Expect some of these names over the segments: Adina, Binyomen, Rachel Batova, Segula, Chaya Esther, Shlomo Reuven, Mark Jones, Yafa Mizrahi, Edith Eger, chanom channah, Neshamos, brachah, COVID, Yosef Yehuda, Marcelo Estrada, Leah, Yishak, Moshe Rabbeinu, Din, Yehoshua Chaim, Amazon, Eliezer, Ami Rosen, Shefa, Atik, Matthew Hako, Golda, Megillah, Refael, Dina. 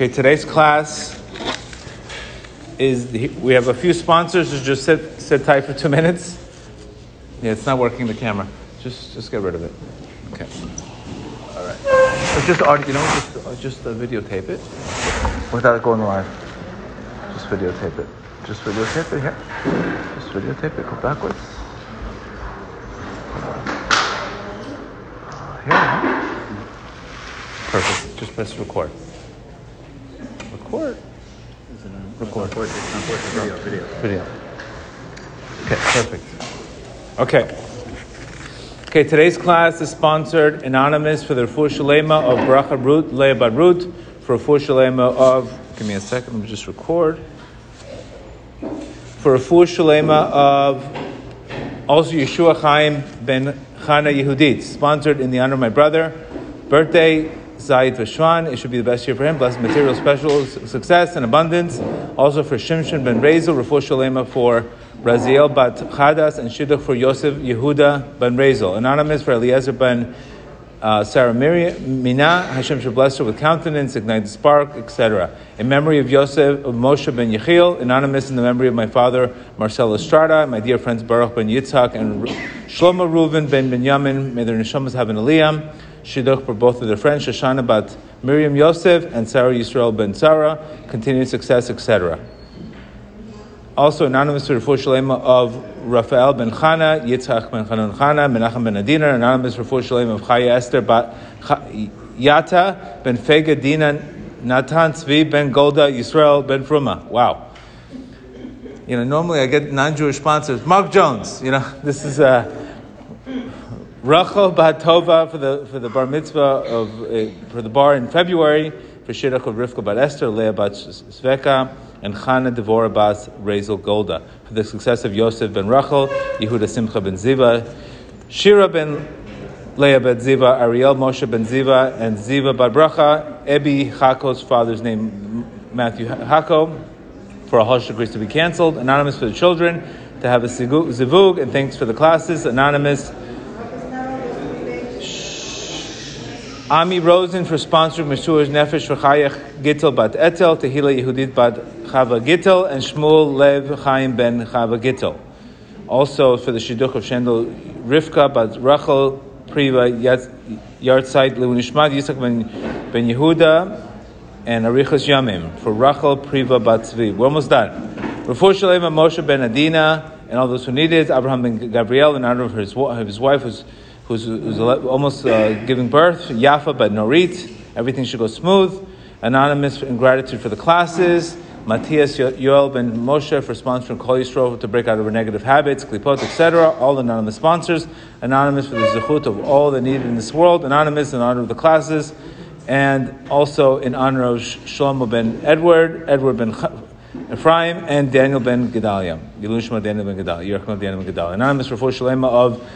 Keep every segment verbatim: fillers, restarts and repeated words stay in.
Okay, today's class is, the, we have a few sponsors, so just sit sit tight for two minutes. Yeah, it's not working, the camera. Just just get rid of it. Okay. All right. So just audio, you know, just, just uh, videotape it without it going live. Just videotape it. Just videotape it here. Yeah. Just videotape it. Go backwards. Here. Huh? Perfect. Just press record. Record. Record. Record. Video. Video. Video. Okay. Perfect. Okay. Okay. Today's class is sponsored anonymous for the Refuah Shlaima of Bracha Brut Le'Barut for Refuah Shlaima of. Give me a second. Let me just record. For Refuah Shlaima of also Yeshua Chaim Ben Chana Yehudit, sponsored in the honor of my brother, birthday. Zayid Vashwan, it should be the best year for him. Blessed material, special success and abundance. Also for Shimshon ben Rezel, Refuah Shlaima for Raziel bat Chadas, and Shidduch for Yosef Yehuda ben Rezel. Anonymous for Eliezer ben uh, Sarah Mina. Hashem should bless her with countenance, ignite the spark, et cetera. In memory of Yosef of Moshe ben Yechiel. Anonymous in the memory of my father Marcelo Estrada, my dear friends Baruch ben Yitzchak and Shlomo Reuven ben Benjamin. May their Neshamos have an Aliyah. Shidduch for both of their friends, Shoshana bat Miriam Yosef and Sarah Yisrael ben Sarah, continued success, et cetera. Also anonymous for Refuah Shlaima of Raphael ben Chana, Yitzhak ben Chanan Chana, Menachem ben Adina. Anonymous for Refuah Shlaima of Chaya Esther bat Yata ben Fega Dina, Natan Tzvi ben Golda, Yisrael ben Fruma. Wow. You know, normally I get non-Jewish sponsors. Mark Jones, you know, this is a... Uh, Rachel Batova for the for the bar mitzvah of uh, for the bar in February, for Shidduch of Rivka bat Esther, Leah bat Sveka, and Chana Devorah bat Rezel Golda, for the success of Yosef ben Rachel, Yehuda Simcha ben Ziva, Shira ben Leah bat Ziva, Ariel Moshe ben Ziva, and Ziva bat Bracha, Ebi Hako's father's name Matthew Hako, for a Holocaust decrees to be cancelled. Anonymous for the children to have a zivug, and thanks for the classes. Anonymous. Ami Rosen for sponsoring Mesua's Nefesh for Chayach Gittel bat Etel, Tehila Yehudit bat Chava Gittel, and Shmuel Lev Chaim ben Chava Gittel. Also for the Shidduch of Shendel Rivka bat Rachel Priva Yartzeit Leunishmat Yitzchak ben, ben Yehuda, and Arichas Yamim for Rachel Priva bat Tzvi. We're almost done. Refuah Shlaima Moshe ben Adina and all those who need it. Abraham ben Gabriel in honor of his, his wife who's Who's, who's almost uh, giving birth, Yafa but Norit, everything should go smooth. Anonymous in gratitude for the classes, Matthias Yoel ben Moshe for sponsoring Kol Yisroel to break out of her negative habits, Klippot, et cetera. All anonymous sponsors. Anonymous for the zechut of all that needed in this world. Anonymous in honor of the classes, and also in honor of Shlomo ben Edward, Edward ben Ephraim, and Daniel ben Gedaliah. Yelushma Daniel ben Gedaliah, Yerachim Daniel ben Gedaliah. Anonymous Refuah Shlaima of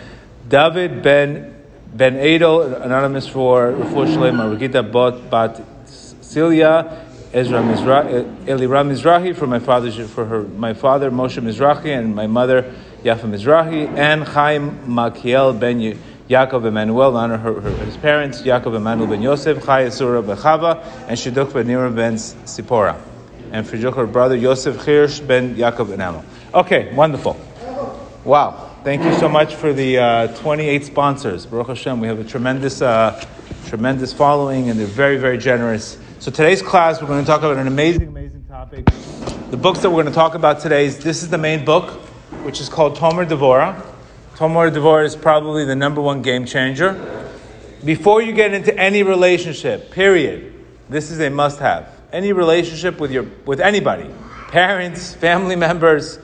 David ben ben Adel, anonymous for Refuah Shlaima, Regita Bot bat Celia, Ezra Elira Mizrahi for my father for her my father Moshe Mizrahi and my mother Yafa Mizrahi, and Chaim Makiel ben Yaakov Emmanuel, honor her, her his parents Yaakov Emmanuel ben Yosef, Chaya Surah ben Chava, and Shidduch ben Nira ben Sipora, and for her brother Yosef Hirsch ben Yaakov Enamel. Okay, wonderful. Wow. Thank you so much for the uh, twenty-eight sponsors. Baruch Hashem, we have a tremendous, uh, tremendous following, and they're very, very generous. So today's class, we're going to talk about an amazing, amazing topic. The books that we're going to talk about today is this is the main book, which is called Tomer Devorah. Tomer Devorah is probably the number one game changer. Before you get into any relationship, period, this is a must-have. Any relationship with your with anybody, parents, family members.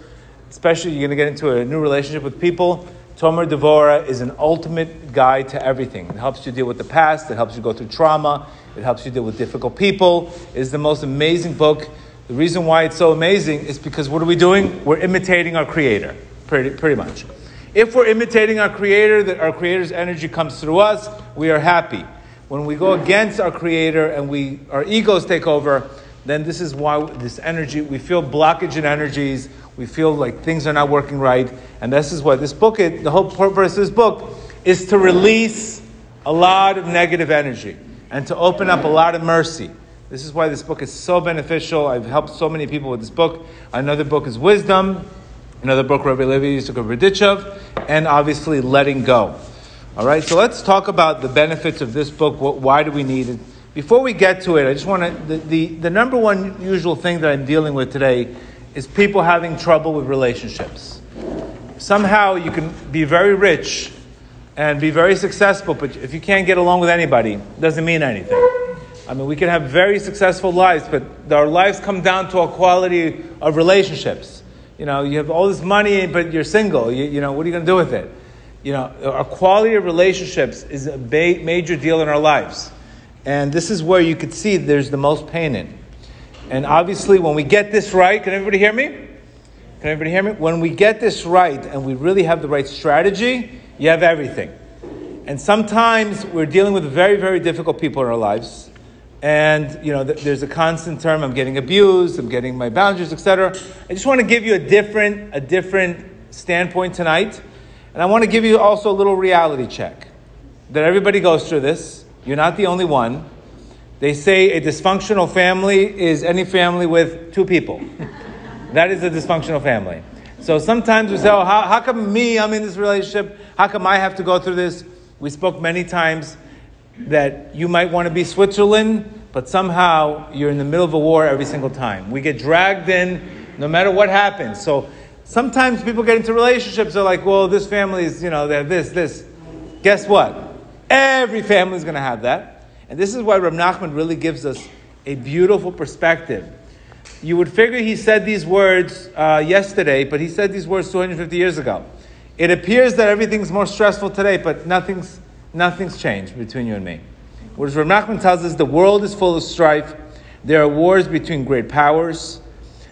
Especially you're going to get into a new relationship with people. Tomer Devorah is an ultimate guide to everything. It helps you deal with the past. It helps you go through trauma. It helps you deal with difficult people. It's the most amazing book. The reason why it's so amazing is because what are we doing? We're imitating our Creator, pretty, pretty much. If we're imitating our Creator, that our Creator's energy comes through us, we are happy. When we go against our Creator and we our egos take over, then this is why this energy, we feel blockage in energies, we feel like things are not working right, and this is why this book, the whole purpose of this book, is to release a lot of negative energy, and to open up a lot of mercy, This is why this book is so beneficial. I've helped so many people with this book. Another book is Wisdom. Another book, Rabbi Levi Yitzchok of Berditchev. And obviously, Letting Go. All right, so let's talk about the benefits of this book. What, why do we need it? Before we get to it, I just want to... The, the, the number one usual thing that I'm dealing with today is people having trouble with relationships. Somehow, you can be very rich and be very successful, but if you can't get along with anybody, it doesn't mean anything. I mean, we can have very successful lives, but our lives come down to our quality of relationships. You know, you have all this money, but you're single. You, you know, what are you going to do with it? You know, our quality of relationships is a ba- major deal in our lives. And this is where you could see there's the most pain in. And obviously, when we get this right, can everybody hear me? Can everybody hear me? When we get this right and we really have the right strategy, you have everything. And sometimes we're dealing with very, very difficult people in our lives. And, you know, th- there's a constant term, I'm getting abused, I'm getting my boundaries, et cetera. I just want to give you a different, a different standpoint tonight. And I want to give you also a little reality check. That everybody goes through this. You're not the only one. They say a dysfunctional family is any family with two people. That is a dysfunctional family. So sometimes we say, oh, how, how come me, I'm in this relationship? How come I have to go through this? We spoke many times that you might want to be Switzerland, but somehow you're in the middle of a war every single time. We get dragged in no matter what happens. So sometimes people get into relationships, they're like, well, this family is, you know, they have this, this. Guess what? Every family is going to have that. And this is why Rav Nachman really gives us a beautiful perspective. You would figure he said these words uh, yesterday, but he said these words two hundred fifty years ago. It appears that everything's more stressful today, but nothing's nothing's changed between you and me. Whereas Rav Nachman tells us the world is full of strife. There are wars between great powers.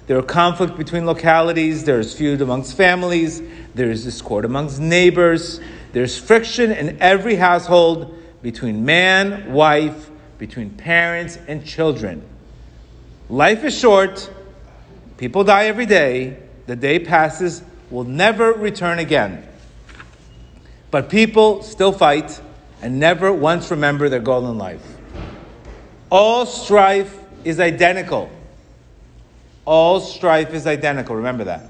There are conflict between localities. There is feud amongst families. There is discord amongst neighbors. There's friction in every household between man, wife, between parents and children. Life is short. People die every day. The day passes, will never return again. But people still fight and never once remember their goal in life. All strife is identical. All strife is identical. Remember that.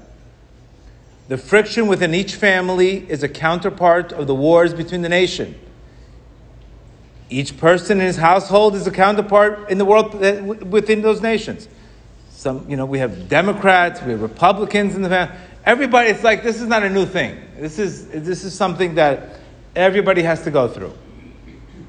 The friction within each family is a counterpart of the wars between the nation. Each person in his household is a counterpart in the world within those nations. Some, you know, we have Democrats, we have Republicans in the family. Everybody, it's like this is not a new thing. This is this is something that everybody has to go through.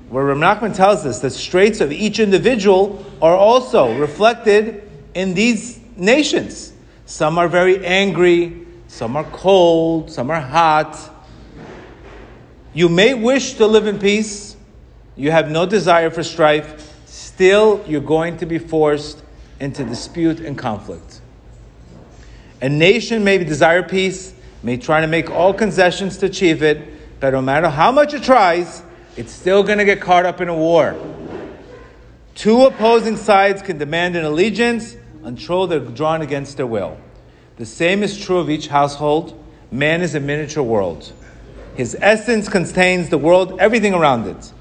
Where Rav Nachman tells us the straits of each individual are also reflected in these nations. Some are very angry, some are cold, some are hot. You may wish to live in peace. You have no desire for strife. Still, you're going to be forced into dispute and conflict. A nation may desire peace, may try to make all concessions to achieve it, but no matter how much it tries, it's still going to get caught up in a war. Two opposing sides can demand an allegiance until they're drawn against their will. The same is true of each household. Man is a miniature world. His essence contains the world, everything around it.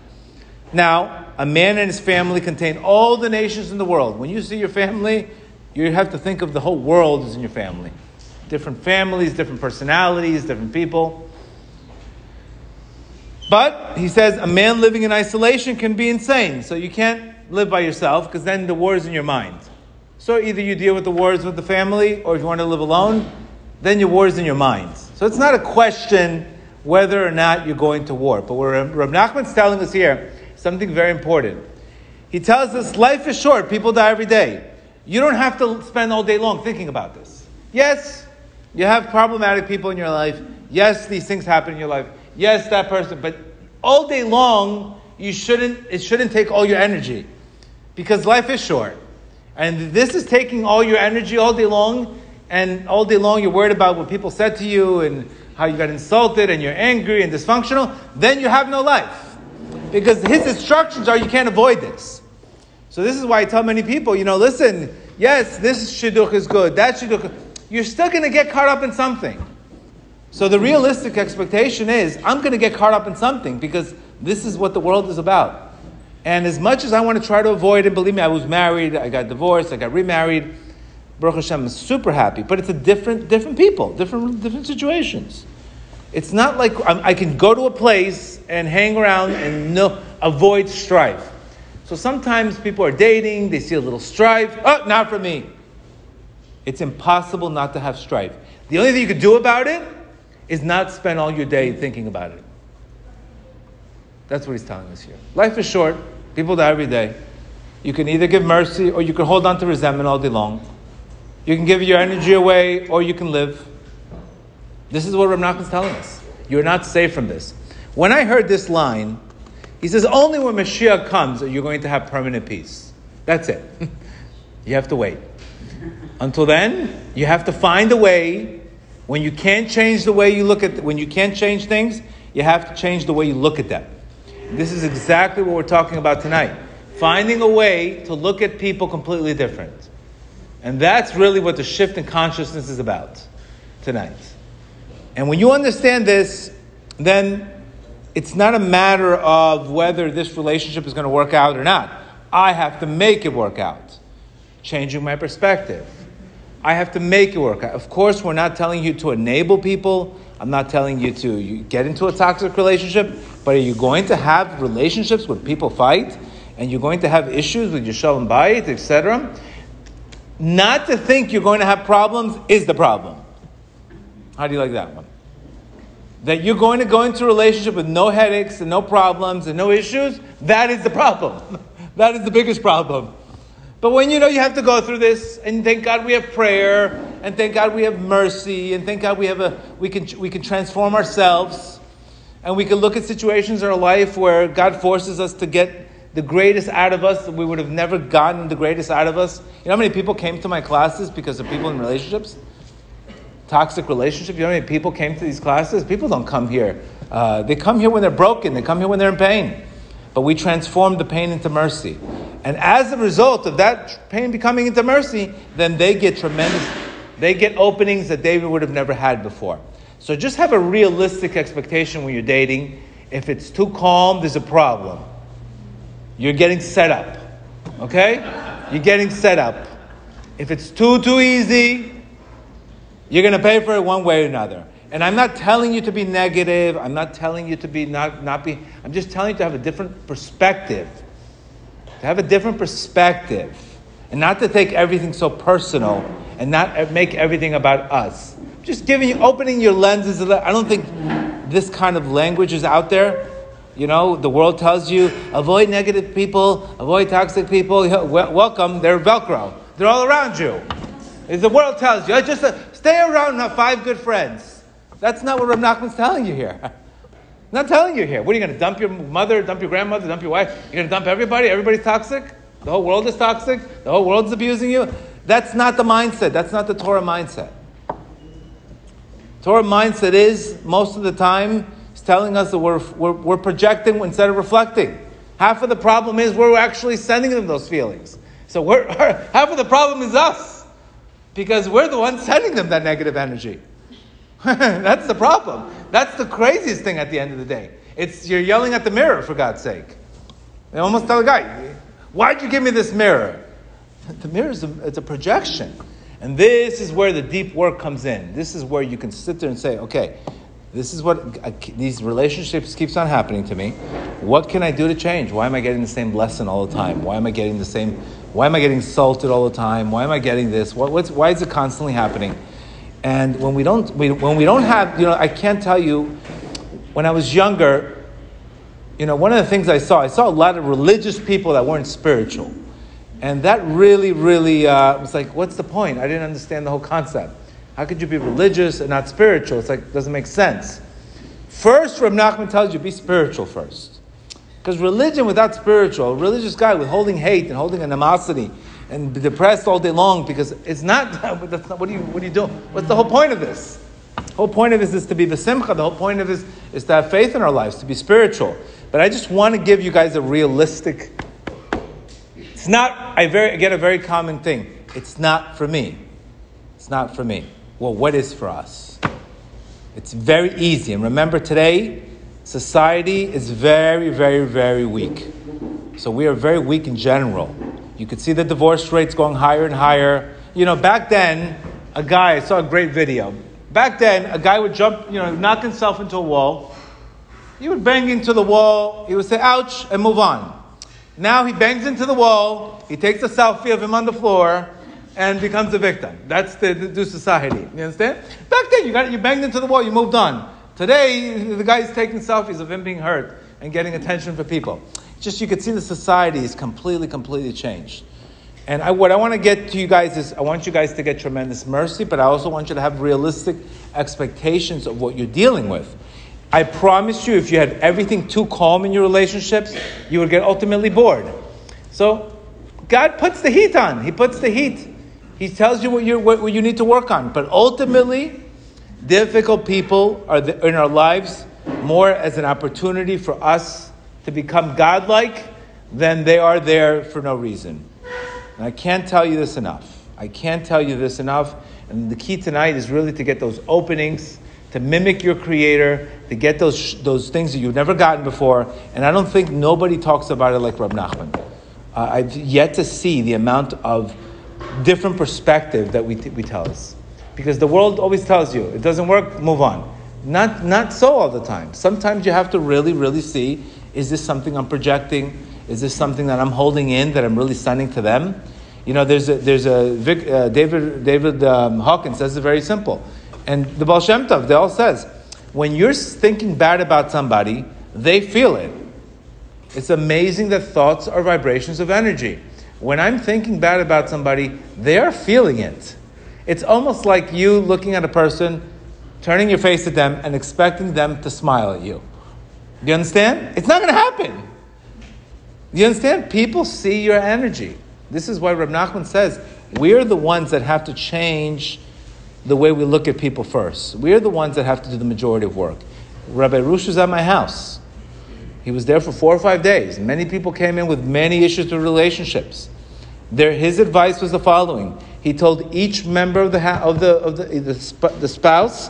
Now, a man and his family contain all the nations in the world. When you see your family, you have to think of the whole world as in your family. Different families, different personalities, different people. But, he says, a man living in isolation can be insane. So you can't live by yourself because then the war is in your mind. So either you deal with the wars with the family or if you want to live alone, then your war is in your mind. So it's not a question whether or not you're going to war. But where Rav Nachman's telling us here, something very important. He tells us life is short. People die every day. You don't have to spend all day long thinking about this. Yes, you have problematic people in your life. Yes, these things happen in your life. Yes, that person. But all day long, you shouldn't. It shouldn't take all your energy because life is short. And this is taking all your energy all day long. And all day long, you're worried about what people said to you and how you got insulted and you're angry and dysfunctional. Then you have no life. Because his instructions are you can't avoid this. So this is why I tell many people, you know, listen, yes, this Shidduch is good, that Shidduch, you're still going to get caught up in something. So the realistic expectation is, I'm going to get caught up in something because this is what the world is about. And as much as I want to try to avoid it, believe me, I was married, I got divorced, I got remarried. Baruch Hashem, I'm super happy. But it's a different different people, different different situations. It's not like I'm, I can go to a place and hang around and no, avoid strife. So sometimes people are dating, they see a little strife. Oh, not for me. It's impossible not to have strife. The only thing you can do about it is not spend all your day thinking about it. That's what he's telling us here. Life is short. People die every day. You can either give mercy or you can hold on to resentment all day long. You can give your energy away or you can live. This is what Rav Nachman is telling us. You're not safe from this. When I heard this line, he says, only when Mashiach comes are you going to have permanent peace. That's it. You have to wait. Until then, you have to find a way. When you can't change the way you look at, when you can't change things, you have to change the way you look at them. This is exactly what we're talking about tonight. Finding a way to look at people completely different. And that's really what the shift in consciousness is about tonight. And when you understand this, then it's not a matter of whether this relationship is going to work out or not. I have to make it work out. Changing my perspective. I have to make it work out. Of course, we're not telling you to enable people. I'm not telling you to you get into a toxic relationship. But are you going to have relationships where people fight? And you're going to have issues with your Shalom bayit, et cetera? Not to think you're going to have problems is the problem. How do you like that one? That you're going to go into a relationship with no headaches and no problems and no issues, that is the problem. That is the biggest problem. But when you know you have to go through this, and thank God we have prayer, and thank God we have mercy, and thank God we have a we can we can transform ourselves, and we can look at situations in our life where God forces us to get the greatest out of us that we would have never gotten the greatest out of us. You know how many people came to my classes because of people in relationships? Toxic relationship. You know how many people came to these classes? People don't come here. Uh, they come here when they're broken. They come here when they're in pain. But we transform the pain into mercy. And as a result of that pain becoming into mercy, then they get tremendous, they get openings that they would have never had before. So just have a realistic expectation when you're dating. If it's too calm, there's a problem. You're getting set up. Okay? You're getting set up. If it's too, too easy, you're going to pay for it one way or another. And I'm not telling you to be negative. I'm not telling you to be not, not be... I'm just telling you to have a different perspective. To have a different perspective. And not to take everything so personal. And not make everything about us. Just giving you... Opening your lenses. I don't think this kind of language is out there. You know, the world tells you, avoid negative people. Avoid toxic people. Welcome. They're Velcro. They're all around you. The world tells you, just a, stay around and have five good friends. That's not what Rav Nachman's telling you here. I'm not telling you here. What are you going to dump your mother, dump your grandmother, dump your wife? You're going to dump everybody? Everybody's toxic? The whole world is toxic? The whole world's abusing you? That's not the mindset. That's not the Torah mindset. Torah mindset is, most of the time, it's telling us that we're, we're, we're projecting instead of reflecting. Half of the problem is we're actually sending them those feelings. So we're, half of the problem is us. Because we're the ones sending them that negative energy. That's the problem. That's the craziest thing at the end of the day. It's you're yelling at the mirror, for God's sake. They almost tell the guy, why'd you give me this mirror? The mirror is a, it's a projection. And this is where the deep work comes in. This is where you can sit there and say, okay, this is what I, these relationships keeps on happening to me. What can I do to change? Why am I getting the same lesson all the time? Why am I getting the same... Why am I getting insulted all the time? Why am I getting this? What, what's, why is it constantly happening? And when we don't, we, when we don't have, you know, I can't tell you. When I was younger, you know, one of the things I saw, I saw a lot of religious people that weren't spiritual, and that really, really uh, was like, what's the point? I didn't understand the whole concept. How could you be religious and not spiritual? It's like it doesn't make sense. First, Rav Nachman tells you be spiritual first. Because religion without spiritual, a religious guy withholding hate and holding animosity and be depressed all day long because it's not, that's not what, are you, what are you doing? What's the whole point of this? The whole point of this is to be besimcha. The whole point of this is to have faith in our lives, to be spiritual. But I just want to give you guys a realistic, it's not, I, very, I get a very common thing. It's not for me. It's not for me. Well, what is for us? It's very easy. And remember today, society is very, very, very weak. So we are very weak in general. You could see the divorce rates going higher and higher. You know, back then, a guy, I saw a great video. Back then, a guy would jump, you know, knock himself into a wall. He would bang into the wall. He would say, ouch, and move on. Now he bangs into the wall. He takes a selfie of him on the floor and becomes a victim. That's the new society. You understand? Back then, you got you banged into the wall. You moved on. Today, the guy's taking selfies of him being hurt and getting attention for people. Just you could see the society is completely, completely changed. And I, what I want to get to you guys is I want you guys to get tremendous mercy, but I also want you to have realistic expectations of what you're dealing with. I promise you, if you had everything too calm in your relationships, you would get ultimately bored. So God puts the heat on. He puts the heat. He tells you what, you're, what, what you need to work on. But ultimately, difficult people are the, in our lives more as an opportunity for us to become godlike than they are there for no reason. And I can't tell you this enough. I can't tell you this enough. And the key tonight is really to get those openings, to mimic your Creator, to get those those things that you've never gotten before. And I don't think nobody talks about it like Rav Nachman. Uh, I've yet to see the amount of different perspective that we t- we tell us. Because the world always tells you, it doesn't work, move on. Not not so all the time. Sometimes you have to really, really see, is this something I'm projecting? Is this something that I'm holding in that I'm really sending to them? You know, there's a, there's a Vic, uh, David David um, Hawkins says it very simple, and the Baal Shem Tov, they all says, when you're thinking bad about somebody, they feel it. It's amazing that thoughts are vibrations of energy. When I'm thinking bad about somebody, they are feeling it. It's almost like you looking at a person, turning your face at them, and expecting them to smile at you. Do you understand? It's not going to happen. You understand? People see your energy. This is why Rav Nachman says, we're the ones that have to change the way we look at people first. We're the ones that have to do the majority of work. Rabbi Roosh was at my house. He was there for four or five days. Many people came in with many issues with relationships. Their, his advice was the following. He told each member of the ha- of the of the, the, sp- the spouse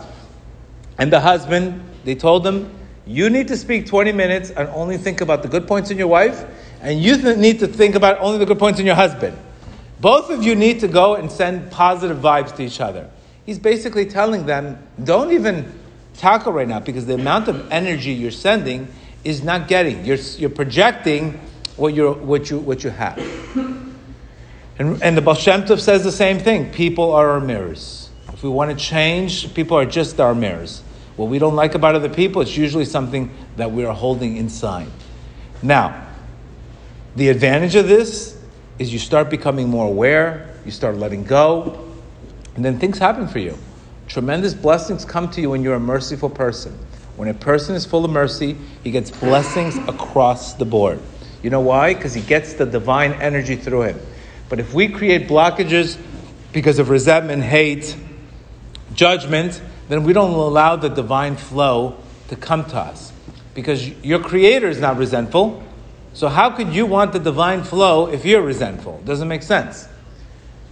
and the husband, they told them, you need to speak twenty minutes and only think about the good points in your wife, and you th- need to think about only the good points in your husband. Both of you need to go and send positive vibes to each other. He's basically telling them, don't even tackle right now, because the amount of energy you're sending is not getting. You're you're projecting what you're what you what you have. And and the Baal Shem Tov says the same thing. People are our mirrors. If we want to change, people are just our mirrors. What we don't like about other people, it's usually something that we are holding inside. Now, the advantage of this is you start becoming more aware, you start letting go, and then things happen for you. Tremendous blessings come to you when you're a merciful person. When a person is full of mercy, he gets blessings across the board. You know why? Because he gets the divine energy through him. But if we create blockages because of resentment, hate, judgment, then we don't allow the divine flow to come to us. Because your Creator is not resentful. So how could you want the divine flow if you're resentful? It doesn't make sense.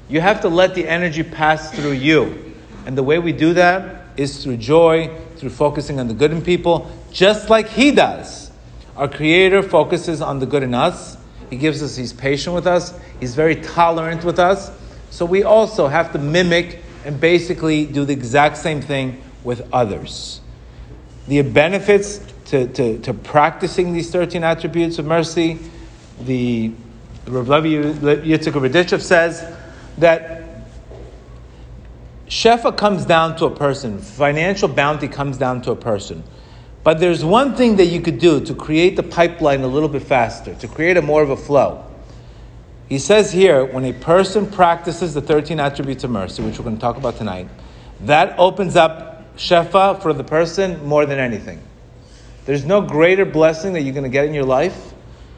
You have to let the energy pass through you. And the way we do that is through joy, through focusing on the good in people, just like He does. Our Creator focuses on the good in us. He gives us, He's patient with us. He's very tolerant with us. So we also have to mimic and basically do the exact same thing with others. The benefits to, to, to practicing these thirteen attributes of mercy, the Rabbi Levi Yitzchok of Berditchev says that Shefa comes down to a person, financial bounty comes down to a person. But there's one thing that you could do to create the pipeline a little bit faster, to create a more of a flow. He says here, when a person practices the thirteen attributes of mercy, which we're going to talk about tonight, that opens up Shefa for the person more than anything. There's no greater blessing that you're going to get in your life,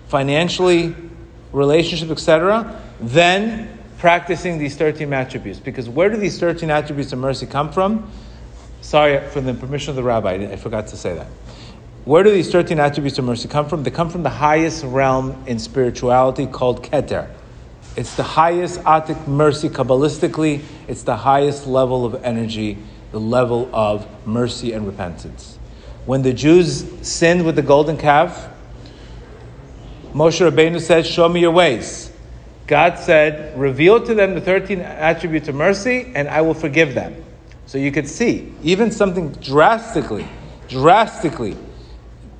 financially, relationship, et cetera, than practicing these thirteen attributes. Because where do these thirteen attributes of mercy come from? Sorry, for the permission of the rabbi, I forgot to say that. Where do these thirteen attributes of mercy come from? They come from the highest realm in spirituality called Keter. It's the highest Atik mercy Kabbalistically. It's the highest level of energy, the level of mercy and repentance. When the Jews sinned with the golden calf, Moshe Rabbeinu said, show me your ways. God said, reveal to them the thirteen attributes of mercy and I will forgive them. So you could see, even something drastically, drastically,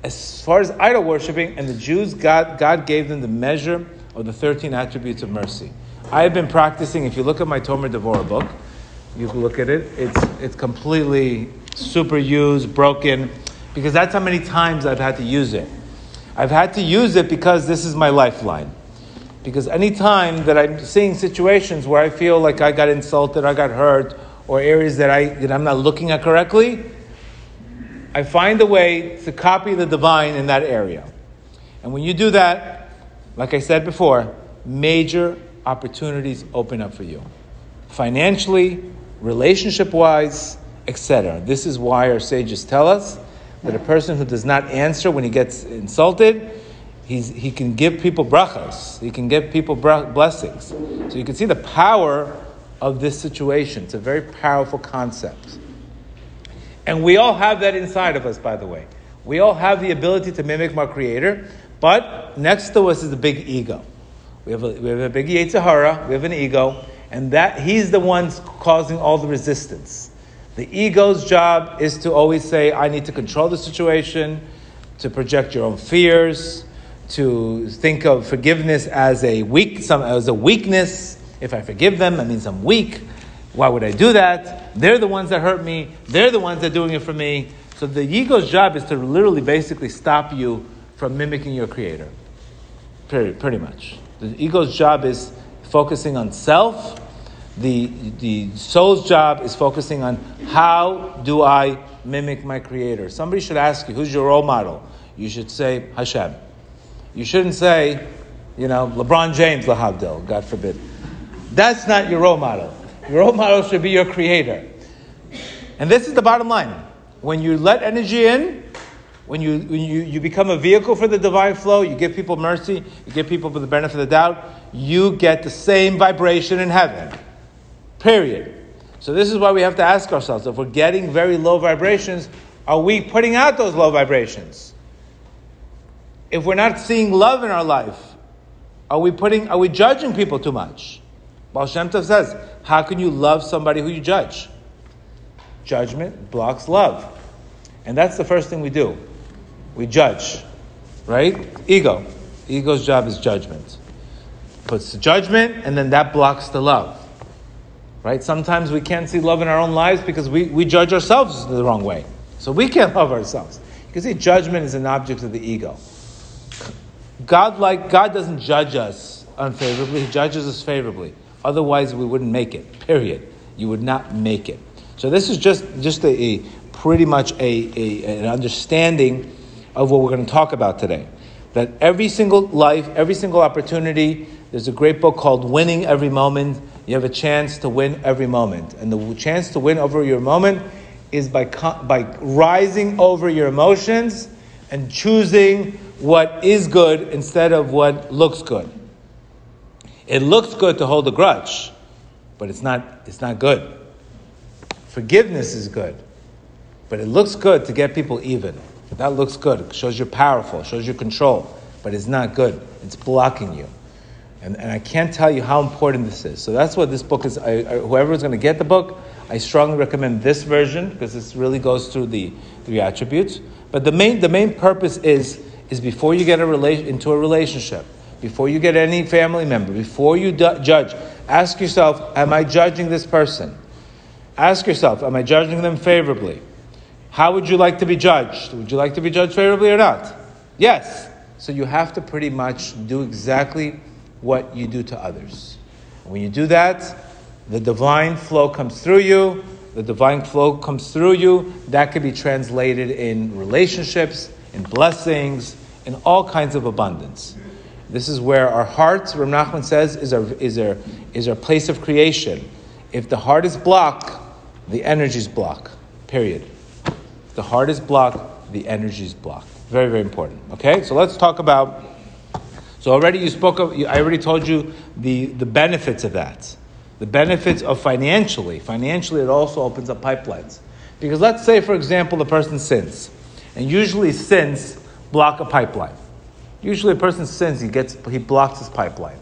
as far as idol worshiping, and the Jews, God, God gave them the measure of the thirteen attributes of mercy. I have been practicing, if you look at my Tomer Devorah book, you can look at it, it's it's completely superused, broken, because that's how many times I've had to use it. I've had to use it because this is my lifeline. Because any time that I'm seeing situations where I feel like I got insulted, I got hurt, or areas that, I, that I'm not looking at correctly, I find a way to copy the divine in that area. And when you do that, like I said before, major opportunities open up for you. Financially, relationship-wise, et cetera. This is why our sages tell us that a person who does not answer when he gets insulted, he's, he can give people brachas. He can give people bra- blessings. So you can see the power of this situation. It's a very powerful concept. And we all have that inside of us, by the way. We all have the ability to mimic our Creator, but next to us is a big ego. We have a, we have a big Yetzer Hara, we have an ego, and that he's the one causing all the resistance. The ego's job is to always say, I need to control the situation, to project your own fears, to think of forgiveness as a weak, some, as a weakness. If I forgive them, that means I'm weak. Why would I do that? They're the ones that hurt me. They're the ones that are doing it for me. So the ego's job is to literally basically stop you from mimicking your Creator. Pretty, pretty much. The ego's job is focusing on self. The, the soul's job is focusing on how do I mimic my Creator. Somebody should ask you, who's your role model? You should say, Hashem. You shouldn't say, you know, LeBron James, lahavdil, God forbid. That's not your role model. Your role model should be your Creator. And this is the bottom line. When you let energy in, when you when you, you become a vehicle for the divine flow, you give people mercy, you give people the benefit of the doubt, you get the same vibration in heaven. Period. So this is why we have to ask ourselves, if we're getting very low vibrations, are we putting out those low vibrations? If we're not seeing love in our life, are we putting? Are we judging people too much? Baal Shem Tov says, how can you love somebody who you judge? Judgment blocks love. And that's the first thing we do. We judge, right? Ego. Ego's job is judgment. Puts the judgment, and then that blocks the love, right? Sometimes we can't see love in our own lives because we, we judge ourselves the wrong way. So we can't love ourselves. You can see judgment is an object of the ego. God, like, God doesn't judge us unfavorably. He judges us favorably. Otherwise, we wouldn't make it, period. You would not make it. So this is just, just a, a pretty much a, a an understanding of what we're going to talk about today. That every single life, every single opportunity, there's a great book called Winning Every Moment. You have a chance to win every moment. And the chance to win over your moment is by by rising over your emotions and choosing what is good instead of what looks good. It looks good to hold a grudge, but it's not it's not good. Forgiveness is good, but it looks good to get people even. That looks good. It shows you're powerful. It shows you control, but it's not good. It's blocking you. And, and I can't tell you how important this is. So that's what this book is. I, I, whoever is going to get the book, I strongly recommend this version because this really goes through the three attributes. But the main the main purpose is is before you get a rela- into a relationship, before you get any family member, before you du- judge, ask yourself, am I judging this person? Ask yourself, am I judging them favorably? How would you like to be judged? Would you like to be judged favorably or not? Yes. So you have to pretty much do exactly what you do to others. When you do that, the divine flow comes through you. The divine flow comes through you. That can be translated in relationships, in blessings, in all kinds of abundance. This is where our hearts, Rav Nachman says, is our is our is our place of creation. If the heart is blocked, the energy is blocked. Period. If the heart is blocked, the energy is blocked. Very, very important. Okay, so let's talk about. So already you spoke of. I already told you the the benefits of that. The benefits of financially. Financially, it also opens up pipelines. Because let's say, for example, the person sins, and usually sins block a pipeline. Usually a person sins, he gets he blocks his pipeline,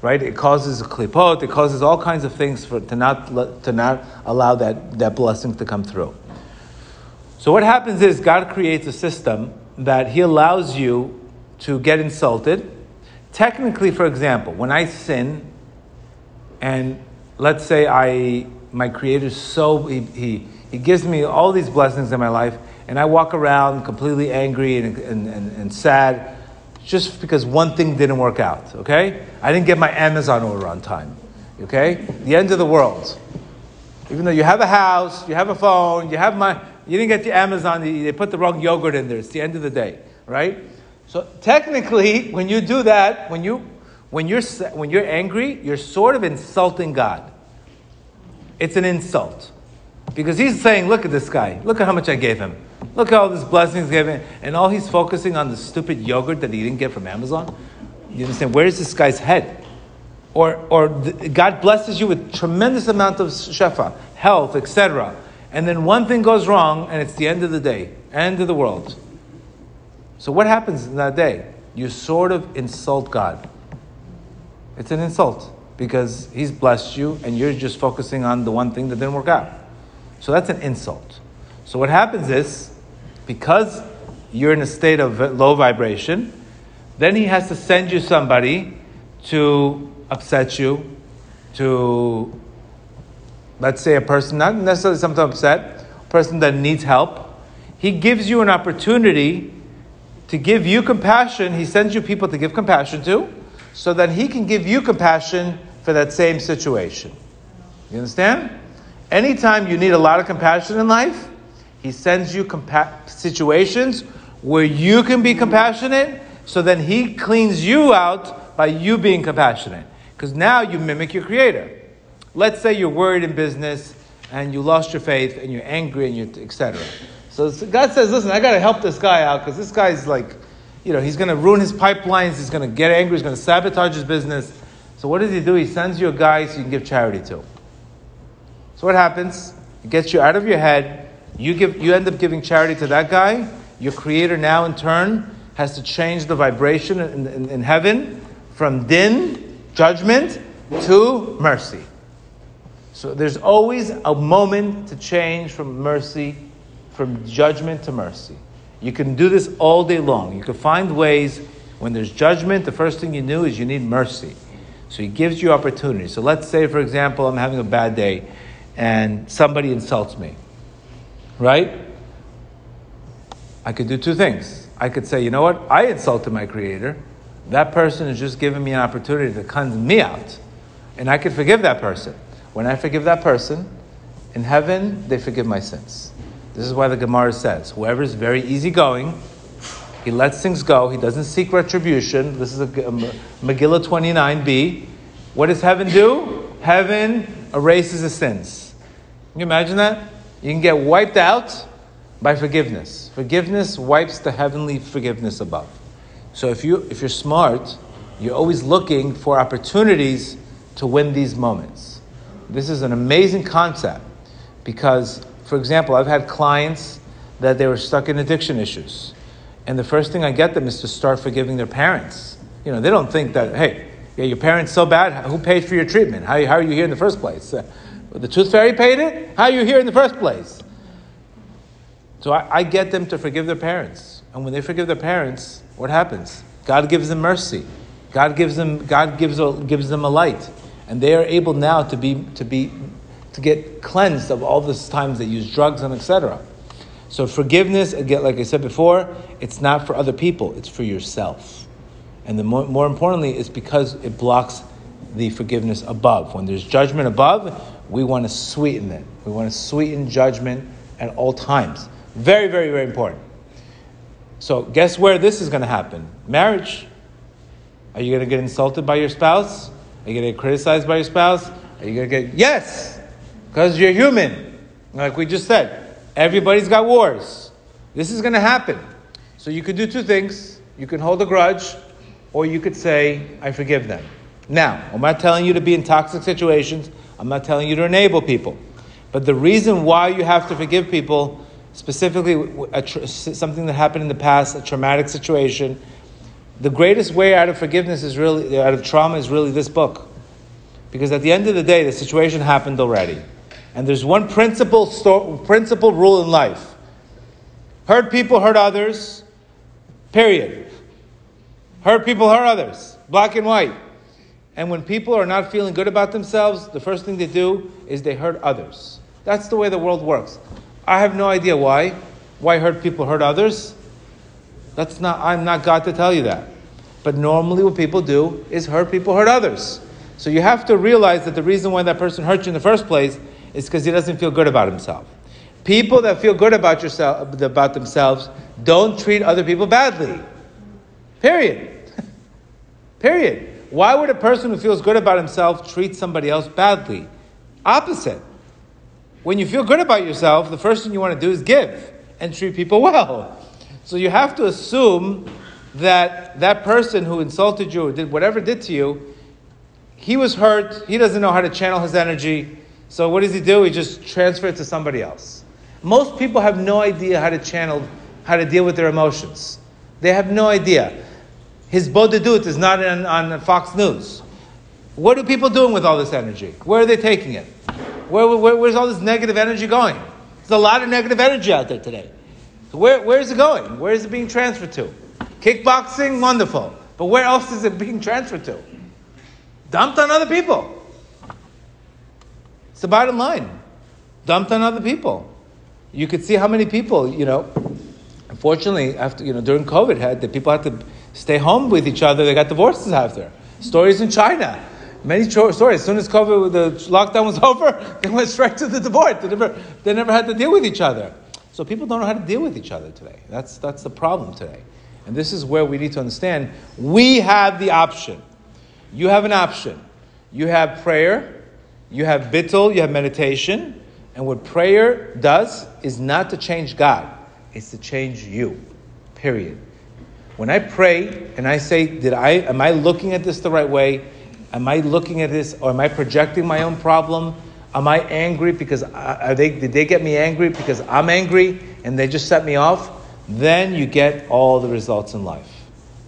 right? It causes a klippot, it causes all kinds of things for to not to not allow that, that blessing to come through. So what happens is God creates a system that He allows you to get insulted. Technically, for example, when I sin, and let's say I my Creator so he, he he gives me all these blessings in my life, and I walk around completely angry and and, and, and sad. Just because one thing didn't work out, okay? I didn't get my Amazon order on time, okay? The end of the world. Even though you have a house, you have a phone, you have my, you didn't get the Amazon, they put the wrong yogurt in there. It's the end of the day, right? So technically, when you do that, when you, when you're, when you're angry, you're sort of insulting God. It's an insult. Because He's saying, look at this guy. Look at how much I gave him. Look at all these blessings given, and all he's focusing on the stupid yogurt that he didn't get from Amazon. You understand? Where is this guy's head? Or, or the, God blesses you with tremendous amount of shefa, health, et cetera. And then one thing goes wrong, and it's the end of the day, end of the world. So what happens in that day? You sort of insult God. It's an insult because He's blessed you, and you're just focusing on the one thing that didn't work out. So that's an insult. So what happens is, because you're in a state of low vibration, then He has to send you somebody to upset you, to, let's say, a person, not necessarily something upset, a person that needs help. He gives you an opportunity to give you compassion. He sends you people to give compassion to, so that He can give you compassion for that same situation. You understand? Anytime you need a lot of compassion in life, He sends you compa- situations where you can be compassionate, so then He cleans you out by you being compassionate. Because now you mimic your Creator. Let's say you're worried in business, and you lost your faith, and you're angry, and you et cetera. So God says, listen, I got to help this guy out, because this guy's like, you know, he's going to ruin his pipelines, he's going to get angry, he's going to sabotage his business. So what does He do? He sends you a guy so you can give charity to. So what happens? It gets you out of your head. You give, you end up giving charity to that guy. Your Creator now, in turn, has to change the vibration in, in, in heaven from din, judgment, to mercy. So there's always a moment to change from mercy, from judgment to mercy. You can do this all day long. You can find ways. When there's judgment, the first thing you do is you need mercy. So He gives you opportunity. So let's say, for example, I'm having a bad day and somebody insults me. Right? I could do two things. I could say, you know what? I insulted my Creator. That person is just giving me an opportunity to cleanse me out. And I could forgive that person. When I forgive that person, in heaven, they forgive my sins. This is why the Gemara says, whoever is very easygoing, he lets things go, he doesn't seek retribution. This is a, a Megillah twenty-nine b. What does heaven do? Heaven erases the sins. Can you imagine that? You can get wiped out by forgiveness. Forgiveness wipes the heavenly forgiveness above. So if you if you're smart, you're always looking for opportunities to win these moments. This is an amazing concept because, for example, I've had clients that they were stuck in addiction issues. And the first thing I get them is to start forgiving their parents. You know, they don't think that, hey, yeah, your parents so bad, who paid for your treatment? How, how are you here in the first place? The tooth fairy paid it? How are you here in the first place? So I, I get them to forgive their parents. And when they forgive their parents, what happens? God gives them mercy. God gives them God gives a, gives them a light. And they are able now to be to be to get cleansed of all these times they use drugs and et cetera. So forgiveness, again, like I said before, it's not for other people, it's for yourself. And the more, more importantly, it's because it blocks the forgiveness above. When there's judgment above, we want to sweeten it. We want to sweeten judgment at all times. Very, very, very important. So guess where this is going to happen? Marriage. Are you going to get insulted by your spouse? Are you going to get criticized by your spouse? Are you going to get... Yes! Because you're human. Like we just said. Everybody's got wars. This is going to happen. So you could do two things. You can hold a grudge, or you could say, I forgive them. Now, I'm not telling you to be in toxic situations. I'm not telling you to enable people. But the reason why you have to forgive people, specifically a tr- something that happened in the past, a traumatic situation, the greatest way out of forgiveness is really, out of trauma is really this book. Because at the end of the day, the situation happened already. And there's one principle, sto- principle rule in life. Hurt people, hurt others. Period. Hurt people, hurt others. Black and white. And when people are not feeling good about themselves, the first thing they do is they hurt others. That's the way the world works. I have no idea why. Why hurt people hurt others? That's not, I'm not God to tell you that. But normally what people do is hurt people hurt others. So you have to realize that the reason why that person hurt you in the first place is because he doesn't feel good about himself. People that feel good about yourself, about themselves, don't treat other people badly. Period. Period. Why would a person who feels good about himself treat somebody else badly? Opposite. When you feel good about yourself, the first thing you want to do is give and treat people well. So you have to assume that that person who insulted you or did whatever it did to you, he was hurt. He doesn't know how to channel his energy. So what does he do? He just transfers it to somebody else. Most people have no idea how to channel, how to deal with their emotions. They have no idea. Hisbodedut is not on, on Fox News. What are people doing with all this energy? Where are they taking it? Where, where, where's all this negative energy going? There's a lot of negative energy out there today. So where, where's it going? Where is it being transferred to? Kickboxing, wonderful. But where else is it being transferred to? Dumped on other people. It's the bottom line. Dumped on other people. You could see how many people, you know, unfortunately, after, you know, during COVID, had the people had to stay home with each other. They got divorces after. Stories in China. Many cho- stories. As soon as COVID, the lockdown was over, they went straight to the divorce. They never, they never had to deal with each other. So people don't know how to deal with each other today. That's, that's the problem today. And this is where we need to understand we have the option. You have an option. You have prayer, you have bittel, you have meditation. And what prayer does is not to change God. It's to change you. Period. When I pray and I say, "Did I? Am I looking at this the right way? Am I looking at this, or am I projecting my own problem? Am I angry because I, are they? Did they get me angry because I'm angry and they just set me off?" Then you get all the results in life.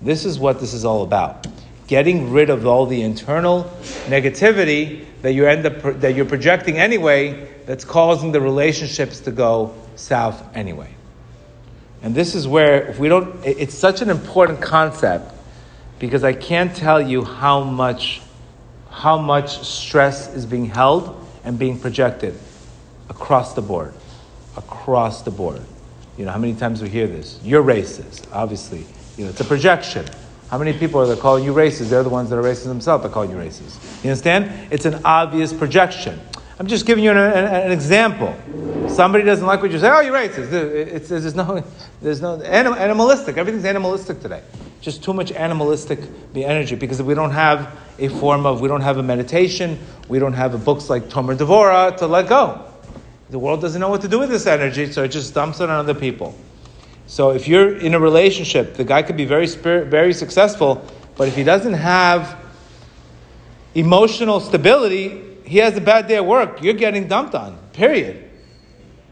This is what this is all about. Getting rid of all the internal negativity that you end up that you're projecting anyway, that's causing the relationships to go south anyway. And this is where if we don't, it's such an important concept because I can't tell you how much how much stress is being held and being projected across the board, across the board. You know how many times we hear this? You're racist, obviously. You know it's a projection. How many people are calling you racist? They're the ones that are racist themselves that call you racist. You understand? It's an obvious projection. I'm just giving you an, an, an example. Somebody doesn't like what you say. Oh, you're racist. It's, it's, there's no, there's no anim, animalistic. Everything's animalistic today. Just too much animalistic energy because we don't have a form of, we don't have a meditation. We don't have a books like Tomer Devorah to let go. The world doesn't know what to do with this energy, so it just dumps it on other people. So if you're in a relationship, the guy could be very spirit, very successful, but if he doesn't have emotional stability, he has a bad day at work. You're getting dumped on, period.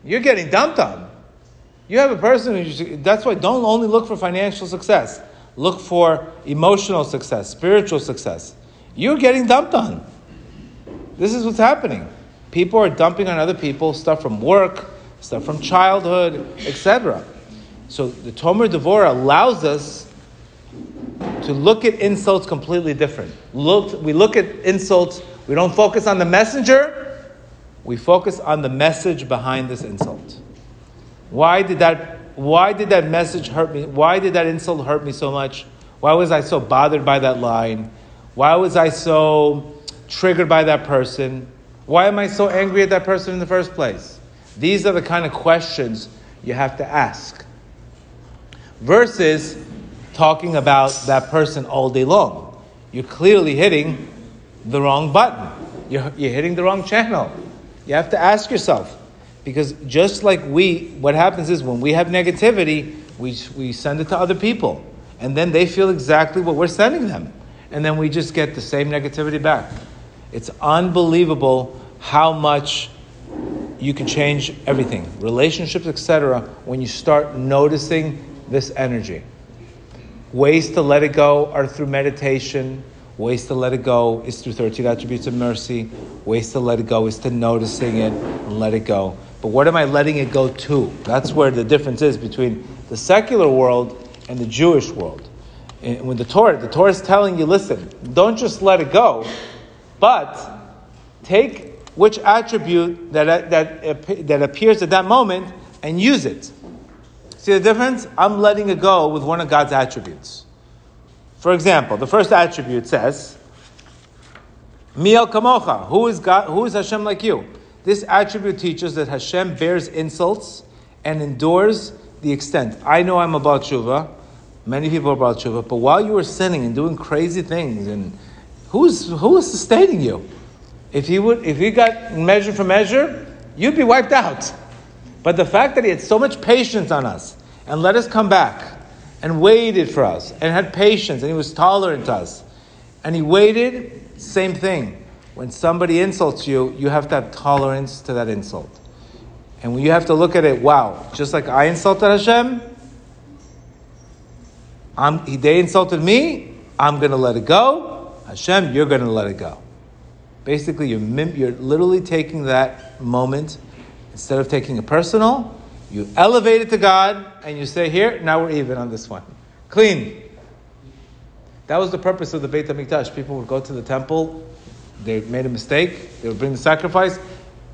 You're getting dumped on. You have a person who just, that's why don't only look for financial success. Look for emotional success, spiritual success. You're getting dumped on. This is what's happening. People are dumping on other people, stuff from work, stuff from childhood, et cetera. So the Tomer Devorah allows us to look at insults completely different. Look, we look at insults. We don't focus on the messenger. We focus on the message behind this insult. Why did that? Why did that message hurt me? Why did that insult hurt me so much? Why was I so bothered by that line? Why was I so triggered by that person? Why am I so angry at that person in the first place? These are the kind of questions you have to ask. Versus talking about that person all day long. You're clearly hitting the wrong button. You're, you're hitting the wrong channel. You have to ask yourself. Because just like we, what happens is when we have negativity, we, we send it to other people. And then they feel exactly what we're sending them. And then we just get the same negativity back. It's unbelievable how much you can change everything. Relationships, et cetera, when you start noticing this energy. Ways to let it go are through meditation. Ways to let it go is through thirteen attributes of mercy. Ways to let it go is to noticing it and let it go. But what am I letting it go to? That's where the difference is between the secular world and the Jewish world. And when the Torah, the Torah is telling you, listen, don't just let it go, but take which attribute that that that appears at that moment and use it. See the difference? I'm letting it go with one of God's attributes. For example, the first attribute says, Mi el kamocha, who is God, who is Hashem like you? This attribute teaches that Hashem bears insults and endures the extent. I know I'm a Baal Tshuva. Many people are Baal Tshuva. But while you were sinning and doing crazy things, and who's who is sustaining you? If you would, if you got measure for measure, you'd be wiped out. But the fact that he had so much patience on us and let us come back and waited for us and had patience and he was tolerant to us and he waited, same thing. When somebody insults you, you have to have tolerance to that insult. And when you have to look at it, wow, just like I insulted Hashem, I'm, they insulted me, I'm going to let it go. Hashem, you're going to let it go. Basically, you're, mim- you're literally taking that moment. Instead of taking it personal, you elevate it to God, and you say, here, now we're even on this one. Clean. That was the purpose of the Beit HaMikdash. People would go to the temple, they made a mistake, they would bring the sacrifice,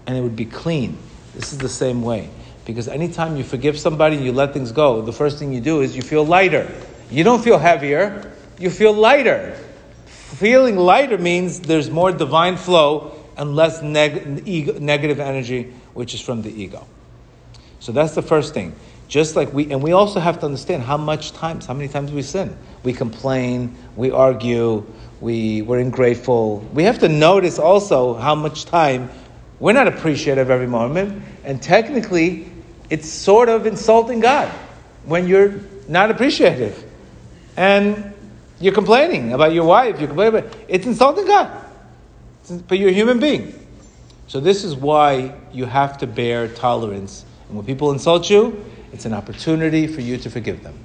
and it would be clean. This is the same way. Because anytime you forgive somebody and you let things go, the first thing you do is you feel lighter. You don't feel heavier, you feel lighter. Feeling lighter means there's more divine flow and less neg- ego, negative energy, which is from the ego. So that's the first thing. Just like we, and we also have to understand how much times, how many times we sin. We complain, we argue, we, we're ungrateful. We have to notice also how much time we're not appreciative every moment. And technically, it's sort of insulting God when you're not appreciative. And you're complaining about your wife, you're complaining about, it's insulting God. But you're a human being. So this is why you have to bear tolerance. And when people insult you, it's an opportunity for you to forgive them.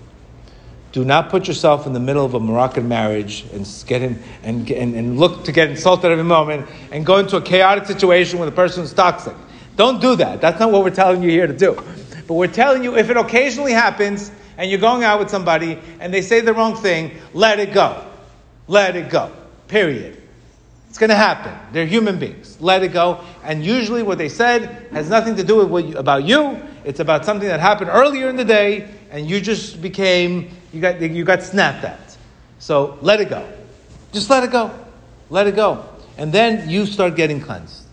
Do not put yourself in the middle of a Moroccan marriage and get in, and, and, and look to get insulted every moment and go into a chaotic situation with a person who's toxic. Don't do that. That's not what we're telling you here to do. But we're telling you if it occasionally happens and you're going out with somebody and they say the wrong thing, let it go. Let it go. Period. It's going to happen. They're human beings. Let it go. And usually what they said has nothing to do with what you, about you. It's about something that happened earlier in the day, and you just became, you got you got snapped at. So let it go. Just let it go. Let it go. And then you start getting cleansed.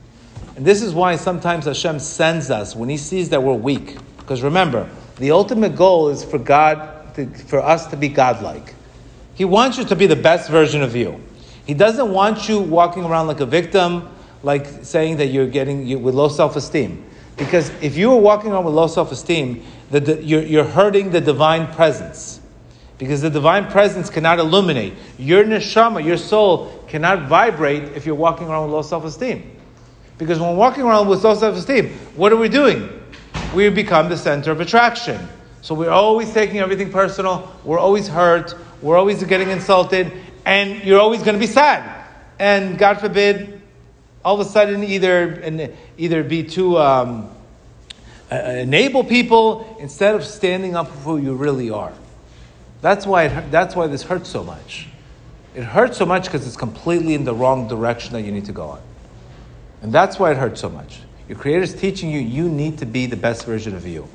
And this is why sometimes Hashem sends us when he sees that we're weak. Because remember, the ultimate goal is for God, to, for us to be godlike. He wants you to be the best version of you. He doesn't want you walking around like a victim, like saying that you're getting you, with low self-esteem. Because if you are walking around with low self-esteem, the, the, you're, you're hurting the divine presence. Because the divine presence cannot illuminate. Your neshama, your soul, cannot vibrate if you're walking around with low self-esteem. Because when walking around with low self-esteem, what are we doing? We become the center of attraction. So we're always taking everything personal. We're always hurt. We're always getting insulted. And you're always going to be sad. And God forbid, all of a sudden, either and either be to um, enable people instead of standing up for who you really are. That's why it, that's why this hurts so much. It hurts so much because it's completely in the wrong direction that you need to go on. And that's why it hurts so much. Your Creator's teaching you, you need to be the best version of you.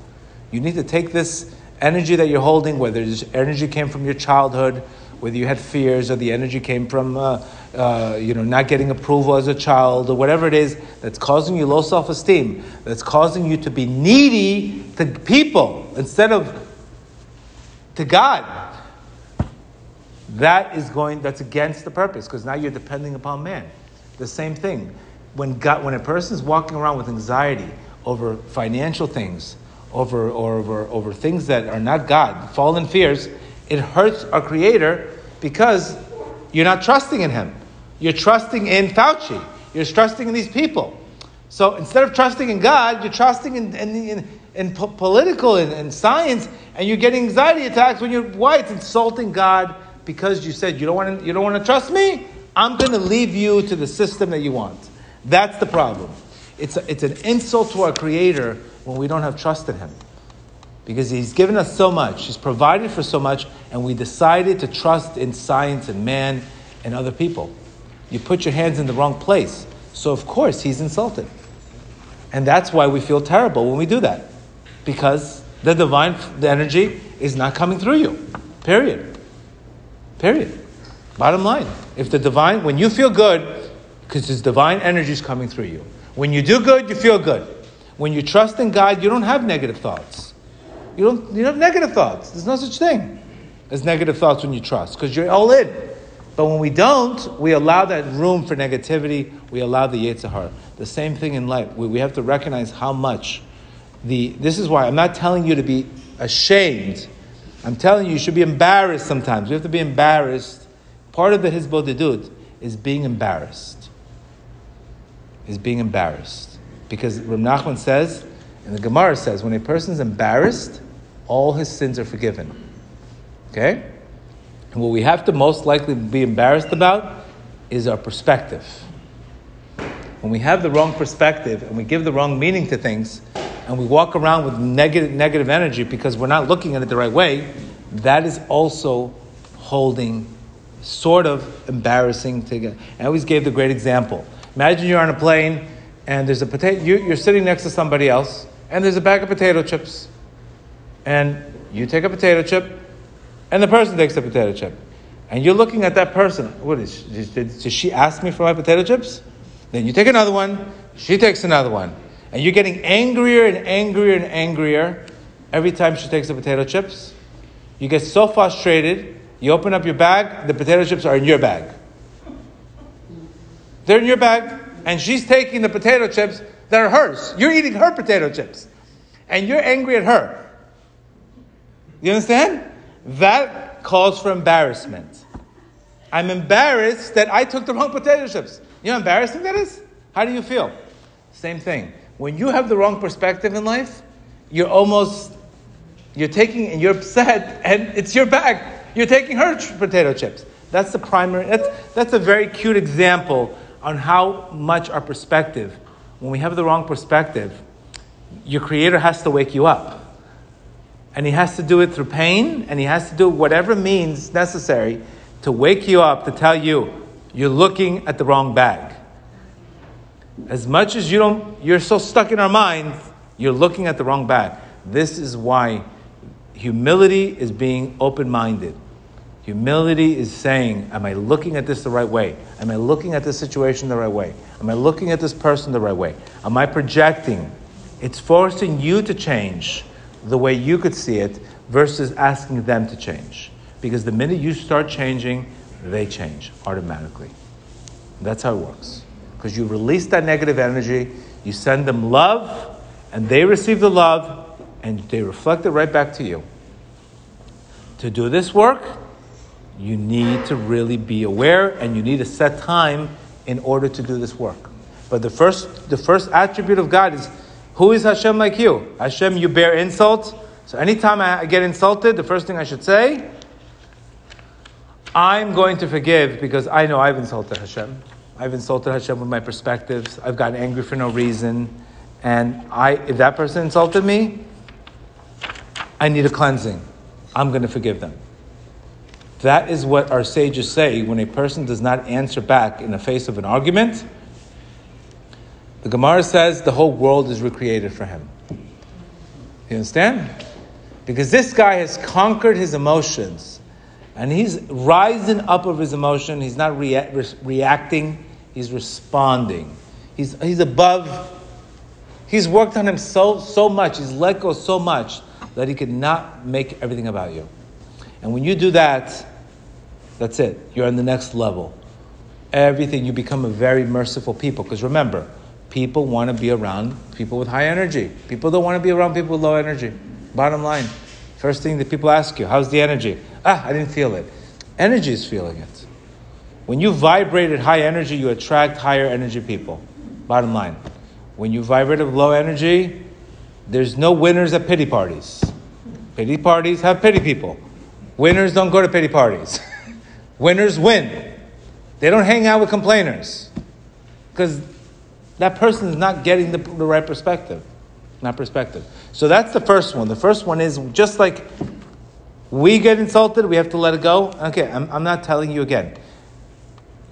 You need to take this energy that you're holding, whether this energy came from your childhood, whether you had fears or the energy came from uh, uh, you know, not getting approval as a child or whatever it is that's causing you low self-esteem, that's causing you to be needy to people instead of to God, that is going, that's against the purpose because now you're depending upon man. The same thing. When God, when a person's walking around with anxiety over financial things, over, or over, over things that are not God, fallen fears, it hurts our Creator because you're not trusting in Him. You're trusting in Fauci. You're trusting in these people. So instead of trusting in God, you're trusting in, in, in in po- political and, and science, and you get anxiety attacks when you're why it's insulting God because you said you don't want to, you don't want to trust me. I'm going to leave you to the system that you want. That's the problem. It's a, it's an insult to our Creator when we don't have trust in Him, because He's given us so much, He's provided for so much, and we decided to trust in science and man and other people. You put your hands in the wrong place, so of course He's insulted. And that's why we feel terrible when we do that, because the divine the energy is not coming through you. Period. Period. Bottom line, if the divine, when you feel good, because His divine energy is coming through you. When you do good, you feel good. When you trust in God, you don't have negative thoughts. You don't. You don't have negative thoughts. There's no such thing as negative thoughts when you trust, because you're all in. But when we don't, we allow that room for negativity. We allow the Yetzer Hara. The same thing in life. We, we have to recognize how much the. This is why I'm not telling you to be ashamed. I'm telling you you should be embarrassed sometimes. You have to be embarrassed. Part of the Hisbodedut is being embarrassed. Is being embarrassed. Because Rav Nachman says, and the Gemara says, when a person's embarrassed, all his sins are forgiven. Okay? And what we have to most likely be embarrassed about is our perspective. When we have the wrong perspective and we give the wrong meaning to things and we walk around with negative negative energy because we're not looking at it the right way, that is also holding sort of embarrassing together. I always gave the great example. Imagine you're on a plane and there's a potato, you, you're sitting next to somebody else and there's a bag of potato chips and you take a potato chip and the person takes the potato chip. And you're looking at that person. What is she, did, did she ask me for my potato chips? Then you take another one. She takes another one. And you're getting angrier and angrier and angrier every time she takes the potato chips. You get so frustrated. You open up your bag. The potato chips are in your bag. They're in your bag. And she's taking the potato chips that are hers. You're eating her potato chips. And you're angry at her. You understand? That calls for embarrassment. I'm embarrassed that I took the wrong potato chips. You know how embarrassing that is? How do you feel? Same thing. When you have the wrong perspective in life, you're almost, you're taking, and you're upset, and it's your bag. You're taking her potato chips. That's the primary, that's, that's a very cute example on how much our perspective, when we have the wrong perspective, your Creator has to wake you up. And He has to do it through pain, and He has to do whatever means necessary to wake you up, to tell you, you're looking at the wrong bag. As much as you don't, you're so stuck in our minds, you're looking at the wrong bag. This is why humility is being open-minded. Humility is saying, am I looking at this the right way? Am I looking at this situation the right way? Am I looking at this person the right way? Am I projecting? It's forcing you to change the way you could see it versus asking them to change. Because the minute you start changing, they change automatically. That's how it works. Because you release that negative energy, you send them love, and they receive the love, and they reflect it right back to you. To do this work, you need to really be aware, and you need a set time in order to do this work. But the first, the first attribute of God is, who is Hashem like you? Hashem, you bear insult. So anytime I get insulted, the first thing I should say, I'm going to forgive because I know I've insulted Hashem. I've insulted Hashem with my perspectives. I've gotten angry for no reason. And I, if that person insulted me, I need a cleansing. I'm going to forgive them. That is what our sages say when a person does not answer back in the face of an argument. The Gemara says the whole world is recreated for him. You understand? Because this guy has conquered his emotions. And he's rising up of his emotion. He's not rea- re- reacting. He's responding. He's he's above. He's worked on himself so much. He's let go so much that he could not make everything about you. And when you do that, that's it. You're on the next level. Everything, you become a very merciful people. Because remember, people want to be around people with high energy. People don't want to be around people with low energy. Bottom line, first thing that people ask you, how's the energy? Ah, I didn't feel it. Energy is feeling it. When you vibrate at high energy, you attract higher energy people. Bottom line, when you vibrate at low energy, There's no winners at pity parties. Pity parties have pity people. Winners don't go to pity parties. Winners win. They don't hang out with complainers. Because that person is not getting the, the right perspective. Not perspective. So that's the first one. The first one is just like we get insulted, we have to let it go. Okay, I'm, I'm not telling you again.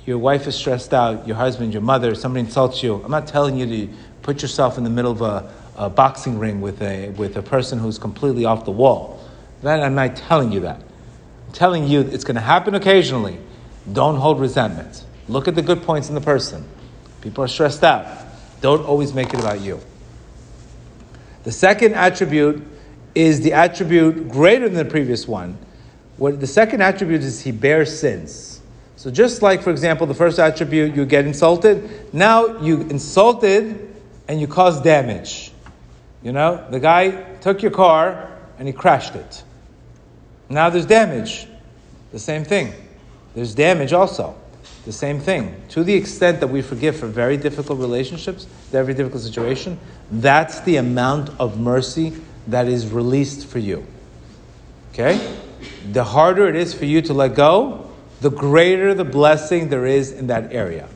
Your wife is stressed out, your husband, your mother, somebody insults you. I'm not telling you to put yourself in the middle of a, a boxing ring with a with a person who's completely off the wall. That I'm not telling you that. I'm telling you it's going to happen occasionally. Don't hold resentment. Look at the good points in the person. People are stressed out. Don't always make it about you. The second attribute is the attribute greater than the previous one. What the second attribute is, he bears sins. So just like, for example, the first attribute, you get insulted. Now you insulted and you caused damage. You know, the guy took your car and he crashed it. Now there's damage. The same thing. There's damage also. The same thing. To the extent that we forgive for very difficult relationships, every difficult situation, that's the amount of mercy that is released for you. Okay? The harder it is for you to let go, the greater the blessing there is in that area.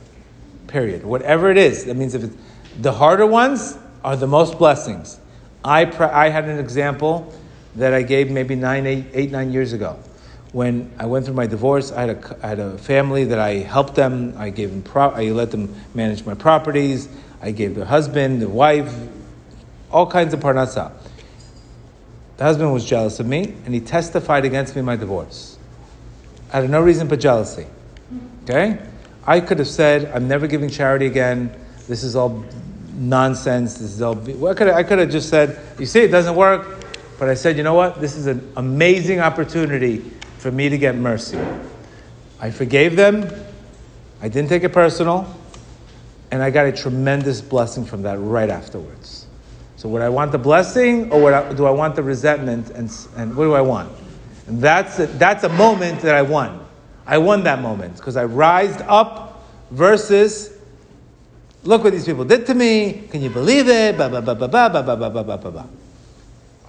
Period. Whatever it is. That means if it's, the harder ones are the most blessings. I pre- I had an example that I gave maybe nine, eight, eight, nine years ago. When I went through my divorce, I had a, I had a family that I helped them. I gave them pro- I let them manage my properties. I gave their husband, their wife, all kinds of Parnassa. The husband was jealous of me, and he testified against me in my divorce. Out of no reason but jealousy. Okay? I could have said, I'm never giving charity again. This is all nonsense. This is all... Be- well, I, could have, I could have just said, you see, it doesn't work. But I said, you know what? This is an amazing opportunity for me to get mercy. I forgave them. I didn't take it personal. And I got a tremendous blessing from that right afterwards. So would I want the blessing, or would I, do I want the resentment? And, and what do I want? And that's a, that's a moment that I won. I won that moment because I rised up versus, look what these people did to me. Can you believe it? Ba ba ba ba ba ba ba ba ba ba ba.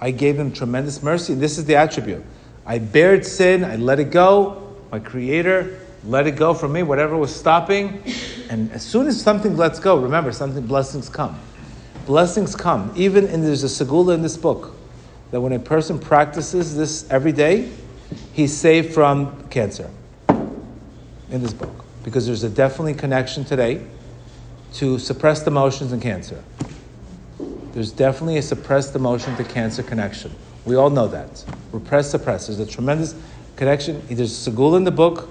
I gave them tremendous mercy. This is the attribute. I bared sin. I let it go. My Creator let it go from me. Whatever was stopping. And as soon as something lets go, remember, something blessings come. Blessings come. Even in, there's a Segula in this book that when a person practices this every day, he's saved from cancer. In this book. Because there's a definitely connection today to suppressed emotions and cancer. There's definitely a suppressed emotion to cancer connection. We all know that. Repress, suppress. There's a tremendous connection. There's a Segula in the book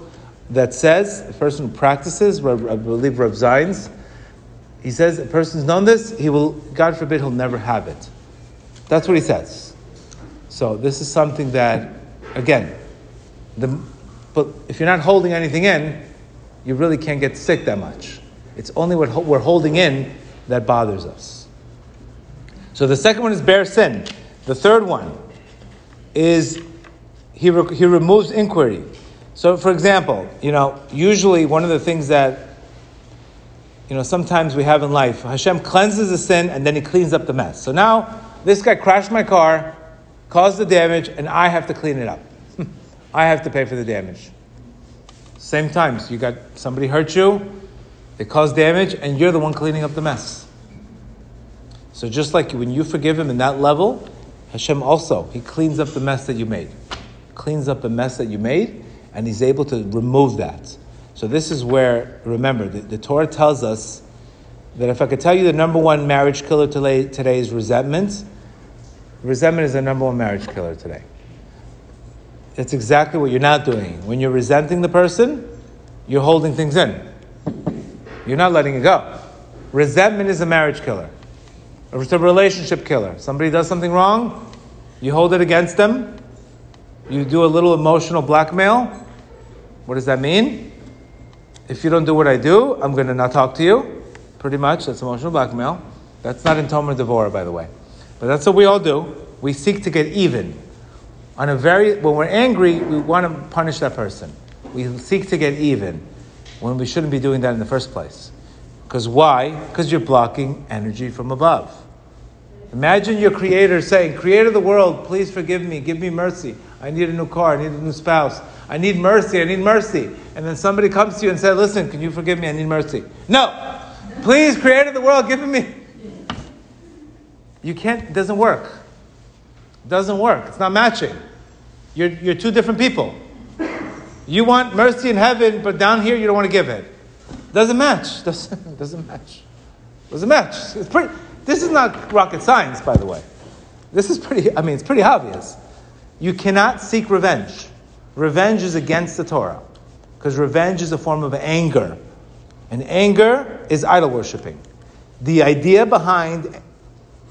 that says, the person who practices, I believe Rav Zain's, he says, a person's known this, he will, God forbid, he'll never have it. That's what he says. So this is something that, again, the, but if you're not holding anything in, you really can't get sick that much. It's only what we're holding in that bothers us. So the second one is bear sin. The third one is he re- he removes inquiry. So, for example, you know, usually one of the things that, you know, sometimes we have in life, Hashem cleanses the sin and then he cleans up the mess. So now this guy crashed my car, caused the damage, and I have to clean it up. I have to pay for the damage. Same times, you got somebody hurt you, they caused damage, and you're the one cleaning up the mess. So just like when you forgive him in that level, Hashem also, he cleans up the mess that you made. Cleans up the mess that you made, and he's able to remove that. So this is where, remember, the, the Torah tells us that if I could tell you the number one marriage killer today, today is resentment, resentment is the number one marriage killer today. That's exactly what you're not doing. When you're resenting the person, you're holding things in. You're not letting it go. Resentment is a marriage killer. It's a relationship killer. Somebody does something wrong, you hold it against them, you do a little emotional blackmail. What does that mean? If you don't do what I do, I'm going to not talk to you. Pretty much, that's emotional blackmail. That's not in Tomer Devorah, by the way. But that's what we all do. We seek to get even. On a very, when we're angry, we want to punish that person. We seek to get even when we shouldn't be doing that in the first place. Because why? Because you're blocking energy from above. Imagine your Creator saying, Creator of the world, please forgive me, give me mercy. I need a new car, I need a new spouse. I need mercy, I need mercy. And then somebody comes to you and says, listen, can you forgive me? I need mercy. No! Please, Creator of the world, give me. You can't, it doesn't work. It doesn't work. It's not matching. You're, you're two different people. You want mercy in heaven, but down here you don't want to give it. Doesn't match. Doesn't, doesn't match. Doesn't match. It's pretty, this is not rocket science, by the way. This is pretty, I mean, it's pretty obvious. You cannot seek revenge. Revenge is against the Torah, because revenge is a form of anger. And anger is idol worshiping. The idea behind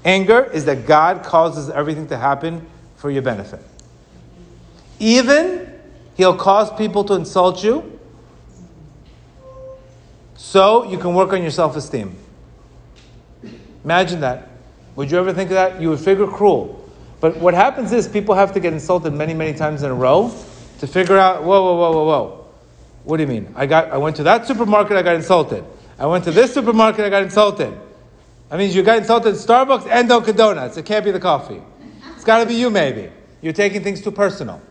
anger is that God causes everything to happen for your benefit. Even He'll cause people to insult you so you can work on your self-esteem. Imagine that. Would you ever think of that? You would figure cruel. But what happens is people have to get insulted many, many times in a row to figure out, whoa, whoa, whoa, whoa, whoa. What do you mean? I got. I went to that supermarket, I got insulted. I went to this supermarket, I got insulted. That means you got insulted at Starbucks and Dunkin' Donuts. It can't be the coffee. It's got to be you, maybe. You're taking things too personal.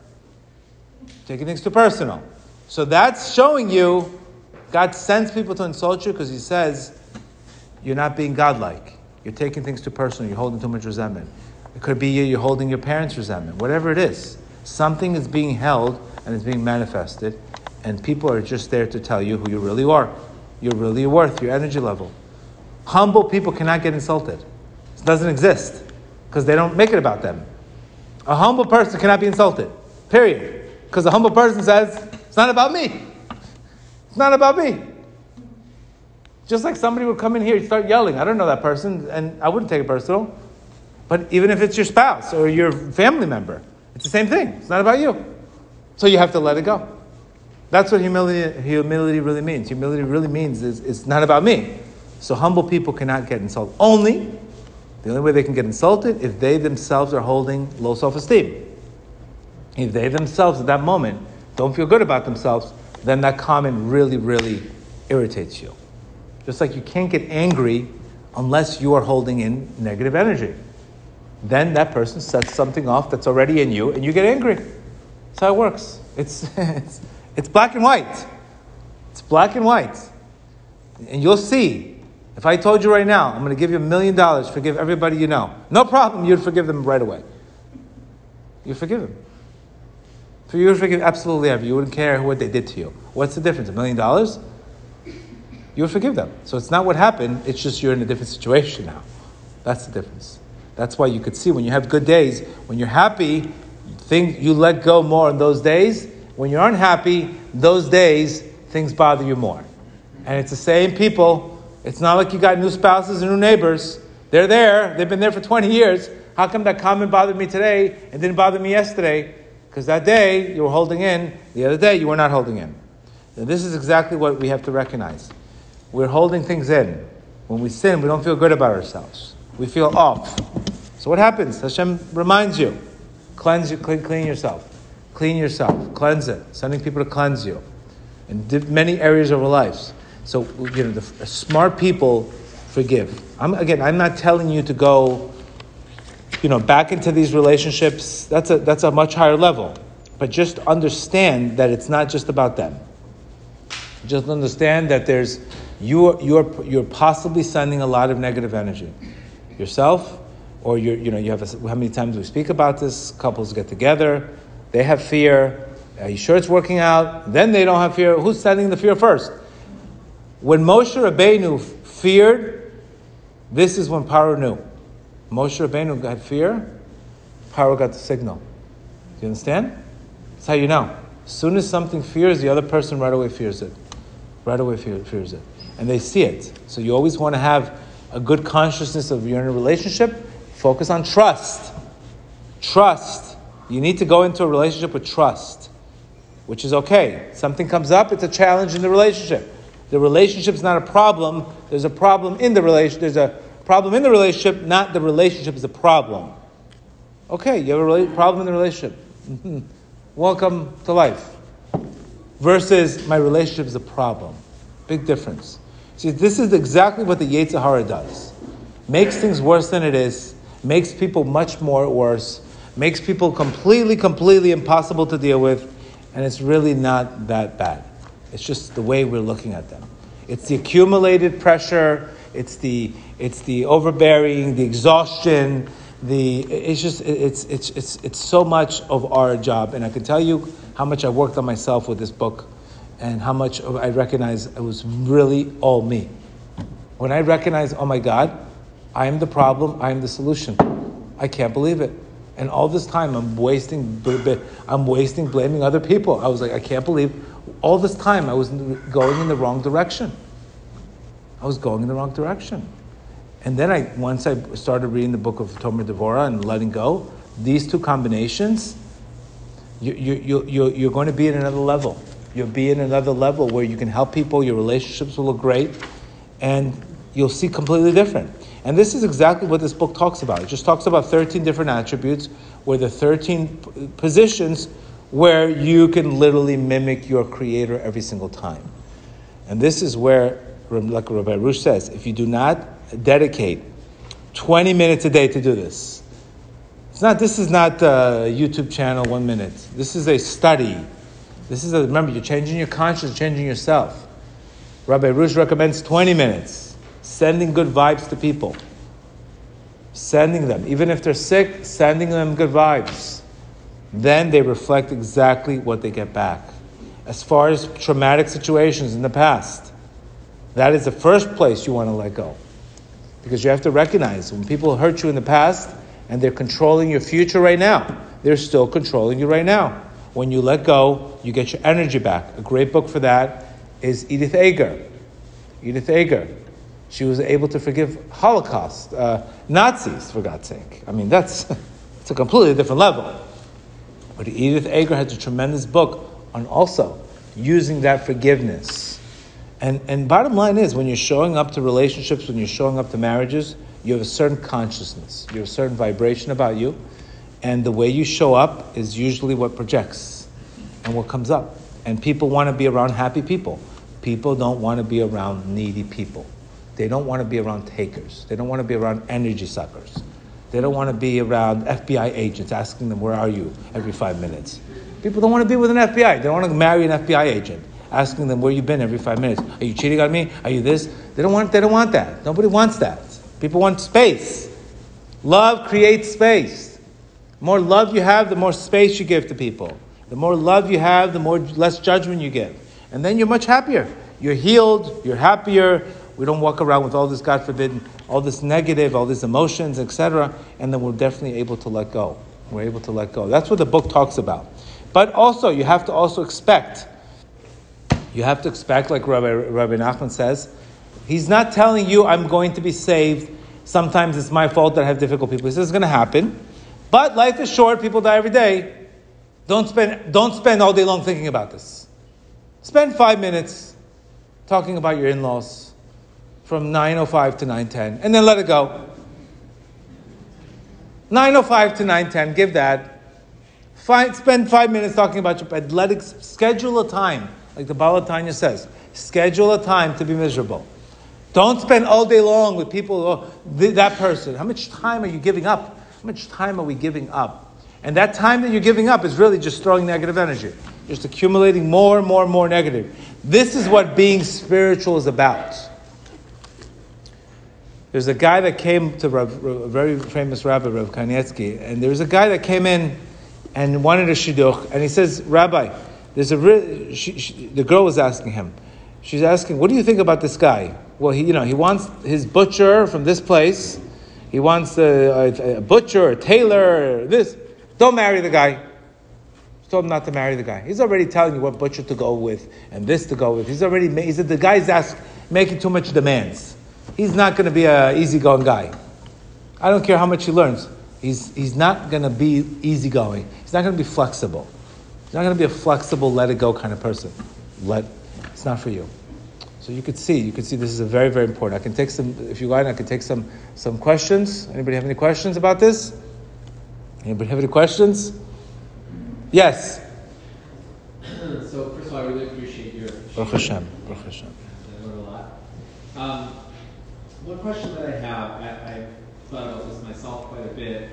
Taking things too personal. So that's showing you, God sends people to insult you because He says, you're not being godlike. You're taking things too personal. You're holding too much resentment. It could be you, you're holding your parents' resentment. Whatever it is. Something is being held and is being manifested. And people are just there to tell you who you really are. You're really worth your energy level. Humble people cannot get insulted. It doesn't exist because they don't make it about them. A humble person cannot be insulted. Period. Because a humble person says, it's not about me. It's not about me. Just like somebody would come in here and start yelling. I don't know that person, and I wouldn't take it personal. But even if it's your spouse or your family member, it's the same thing. It's not about you. So you have to let it go. That's what humility humility really means. Humility really means is it's not about me. So humble people cannot get insulted. Only, the only way they can get insulted if they themselves are holding low self-esteem. If they themselves at that moment don't feel good about themselves, then that comment really, really irritates you. Just like you can't get angry unless you are holding in negative energy. Then that person sets something off that's already in you and you get angry. That's how it works. It's it's, it's black and white. It's black and white. And you'll see. If I told you right now, I'm going to give you a million dollars, forgive everybody you know. No problem, you'd forgive them right away. You'd forgive them. So you would forgive absolutely everyone. You wouldn't care what they did to you. What's the difference? A million dollars? You would forgive them. So it's not what happened, it's just you're in a different situation now. That's the difference. That's why you could see when you have good days, when you're happy, things, you let go more in those days. When you're unhappy, those days, things bother you more. And it's the same people. It's not like you got new spouses and new neighbors. They're there. They've been there for twenty years. How come that comment bothered me today and didn't bother me yesterday? Because that day you were holding in. The other day you were not holding in. Now, this is exactly what we have to recognize. We're holding things in. When we sin, we don't feel good about ourselves. We feel off. So what happens? Hashem reminds you. Cleanse you, clean, clean yourself. Clean yourself. Cleanse it. Sending people to cleanse you. In many areas of our lives. So, you know, the smart people forgive. I'm, again, I'm not telling you to go, you know, back into these relationships. That's a that's a much higher level. But just understand that it's not just about them. Just understand that there's you you're you're possibly sending a lot of negative energy, yourself, or you you know you have a, how many times we speak about this? Couples get together, they have fear. Are you sure it's working out? Then they don't have fear. Who's sending the fear first? When Moshe Rabbeinu feared, this is when Paro knew. Moshe Rabbeinu had fear, Paro got the signal. Do you understand? That's how you know. As soon as something fears, the other person right away fears it. Right away fear, fears it. And they see it. So you always want to have a good consciousness of you're in a relationship. Focus on trust. Trust. You need to go into a relationship with trust, which is okay. Something comes up, it's a challenge in the relationship. The relationship's not a problem. There's a problem in the relationship. There's a problem in the relationship, not the relationship is a problem. Okay, you have a rela- problem in the relationship. Mm-hmm. Welcome to life. Versus my relationship is a problem. Big difference. See, this is exactly what the Yetzer Hara does. Makes things worse than it is. makes people much more worse, makes people completely, completely impossible to deal with, and it's really not that bad. It's just the way we're looking at them. It's the accumulated pressure, it's the it's the overbearing, the exhaustion, the it's just it's it's it's it's so much of our job. And I can tell you how much I worked on myself with this book and how much I recognize it was really all me. When I recognize, oh my God, I am the problem, I am the solution. I can't believe it. And all this time I'm wasting, I'm wasting blaming other people. I was like, I can't believe all this time I was going in the wrong direction. I was going in the wrong direction. And then I, once I started reading the book of Tomer Devorah and letting go, these two combinations, you, you, you, you, you're going to be at another level. You'll be in another level where you can help people, your relationships will look great, and you'll see completely different. And this is exactly what this book talks about. It just talks about thirteen different attributes, where the thirteen positions where you can literally mimic your creator every single time. And this is where, like Rabbi Roosh says, if you do not dedicate twenty minutes a day to do this, it's not. This is not a YouTube channel one minute. This is a study. This is a, remember, you're changing your conscience, changing yourself. Rabbi Roosh recommends twenty minutes. Sending good vibes to people. Sending them. Even if they're sick, sending them good vibes. Then they reflect exactly what they get back. As far as traumatic situations in the past, that is the first place you want to let go. Because you have to recognize when people hurt you in the past and they're controlling your future right now, they're still controlling you right now. When you let go, you get your energy back. A great book for that is Edith Eger. Edith Eger. She was able to forgive Holocaust, uh, Nazis, for God's sake. I mean, that's it's a completely different level. But Edith Eger has a tremendous book on also using that forgiveness. And and bottom line is, when you're showing up to relationships, when you're showing up to marriages, you have a certain consciousness. You have a certain vibration about you. And the way you show up is usually what projects and what comes up. And people want to be around happy people. People don't want to be around needy people. They don't want to be around takers. They don't want to be around energy suckers. They don't want to be around F B I agents asking them, where are you, every five minutes. People don't want to be with an F B I. They don't want to marry an F B I agent asking them, where you been every five minutes. Are you cheating on me? Are you this? They don't want, they don't want that. Nobody wants that. People want space. Love creates space. The more love you have, the more space you give to people. The more love you have, the more less judgment you give. And then you're much happier. You're healed. You're happier. We don't walk around with all this, God forbid, all this negative, all these emotions, et cetera. And then we're definitely able to let go. We're able to let go. That's what the book talks about. But also, you have to also expect. You have to expect, like Rabbi, Rabbi Nachman says, he's not telling you, I'm going to be saved. Sometimes it's my fault that I have difficult people. He says, it's going to happen. But life is short. People die every day. Don't spend, don't spend all day long thinking about this. Spend five minutes talking about your in-laws. From nine oh five to nine ten, and then let it go. nine oh five to nine ten, give that. Five, spend five minutes talking about your bed. Let it, schedule a time, like the Baal Tanya says. Schedule a time to be miserable. Don't spend all day long with people. Oh, th- that person. How much time are you giving up? How much time are we giving up? And that time that you're giving up is really just throwing negative energy, just accumulating more and more and more negative. This is what being spiritual is about. There's a guy that came to Rav, a very famous rabbi, Rav Kanievsky, and there's a guy that came in and wanted a shidduch, and he says, Rabbi, there's a re- she, she, the girl was asking him, she's asking, what do you think about this guy? Well, he, you know, he wants his butcher from this place, he wants a, a, a butcher, a tailor, or this. Don't marry the guy. Just told him not to marry the guy. He's already telling you what butcher to go with and this to go with. He's already made, he said the guy's ask, making too much demands. He's not going to be an easygoing guy. I don't care how much he learns. He's, he's not going to be easygoing. He's not going to be flexible. He's not going to be a flexible, let-it-go kind of person. Let It's not for you. So you could see. You could see this is a very, very important. I can take some, if you like, I can take some, some questions. Anybody have any questions about this? Anybody have any questions? Yes? So, first of all, I really appreciate your... Baruch Hashem. Baruch Hashem. I learned a lot. Um, One question that I have, I, I thought about this myself. insult quite a bit.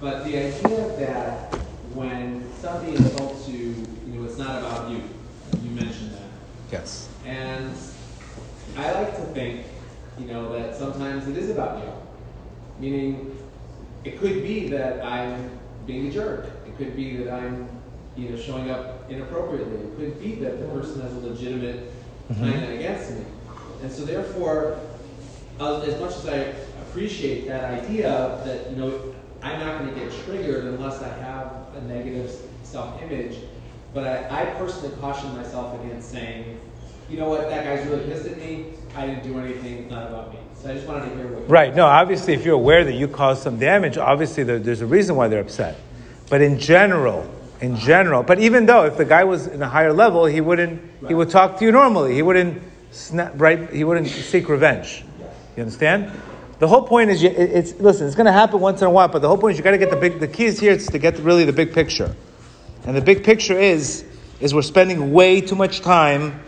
But the idea that when somebody insults you, you know, it's not about you. You mentioned that. Yes. And I like to think, you know, that sometimes it is about you. Meaning, it could be that I'm being a jerk. It could be that I'm, you know, showing up inappropriately. It could be that the person has a legitimate plan mm-hmm. against me. And so therefore, as much as I appreciate that idea that, you know, I'm not going to get triggered unless I have a negative self-image, but I, I personally caution myself against saying, you know what, that guy's really pissed at me, I didn't do anything, it's not about me. So I just wanted to hear what you Right, no, obviously if you're aware that you caused some damage, obviously there, there's a reason why they're upset. But in general, in general, but even though if the guy was in a higher level, he wouldn't, right. he would talk to you normally, he wouldn't snap, right, he wouldn't seek revenge. Yes. You understand? The whole point is, you, it's listen, it's going to happen once in a while, but the whole point is you got to get the big, the key is here, it's to get really the big picture. And the big picture is, is we're spending way too much time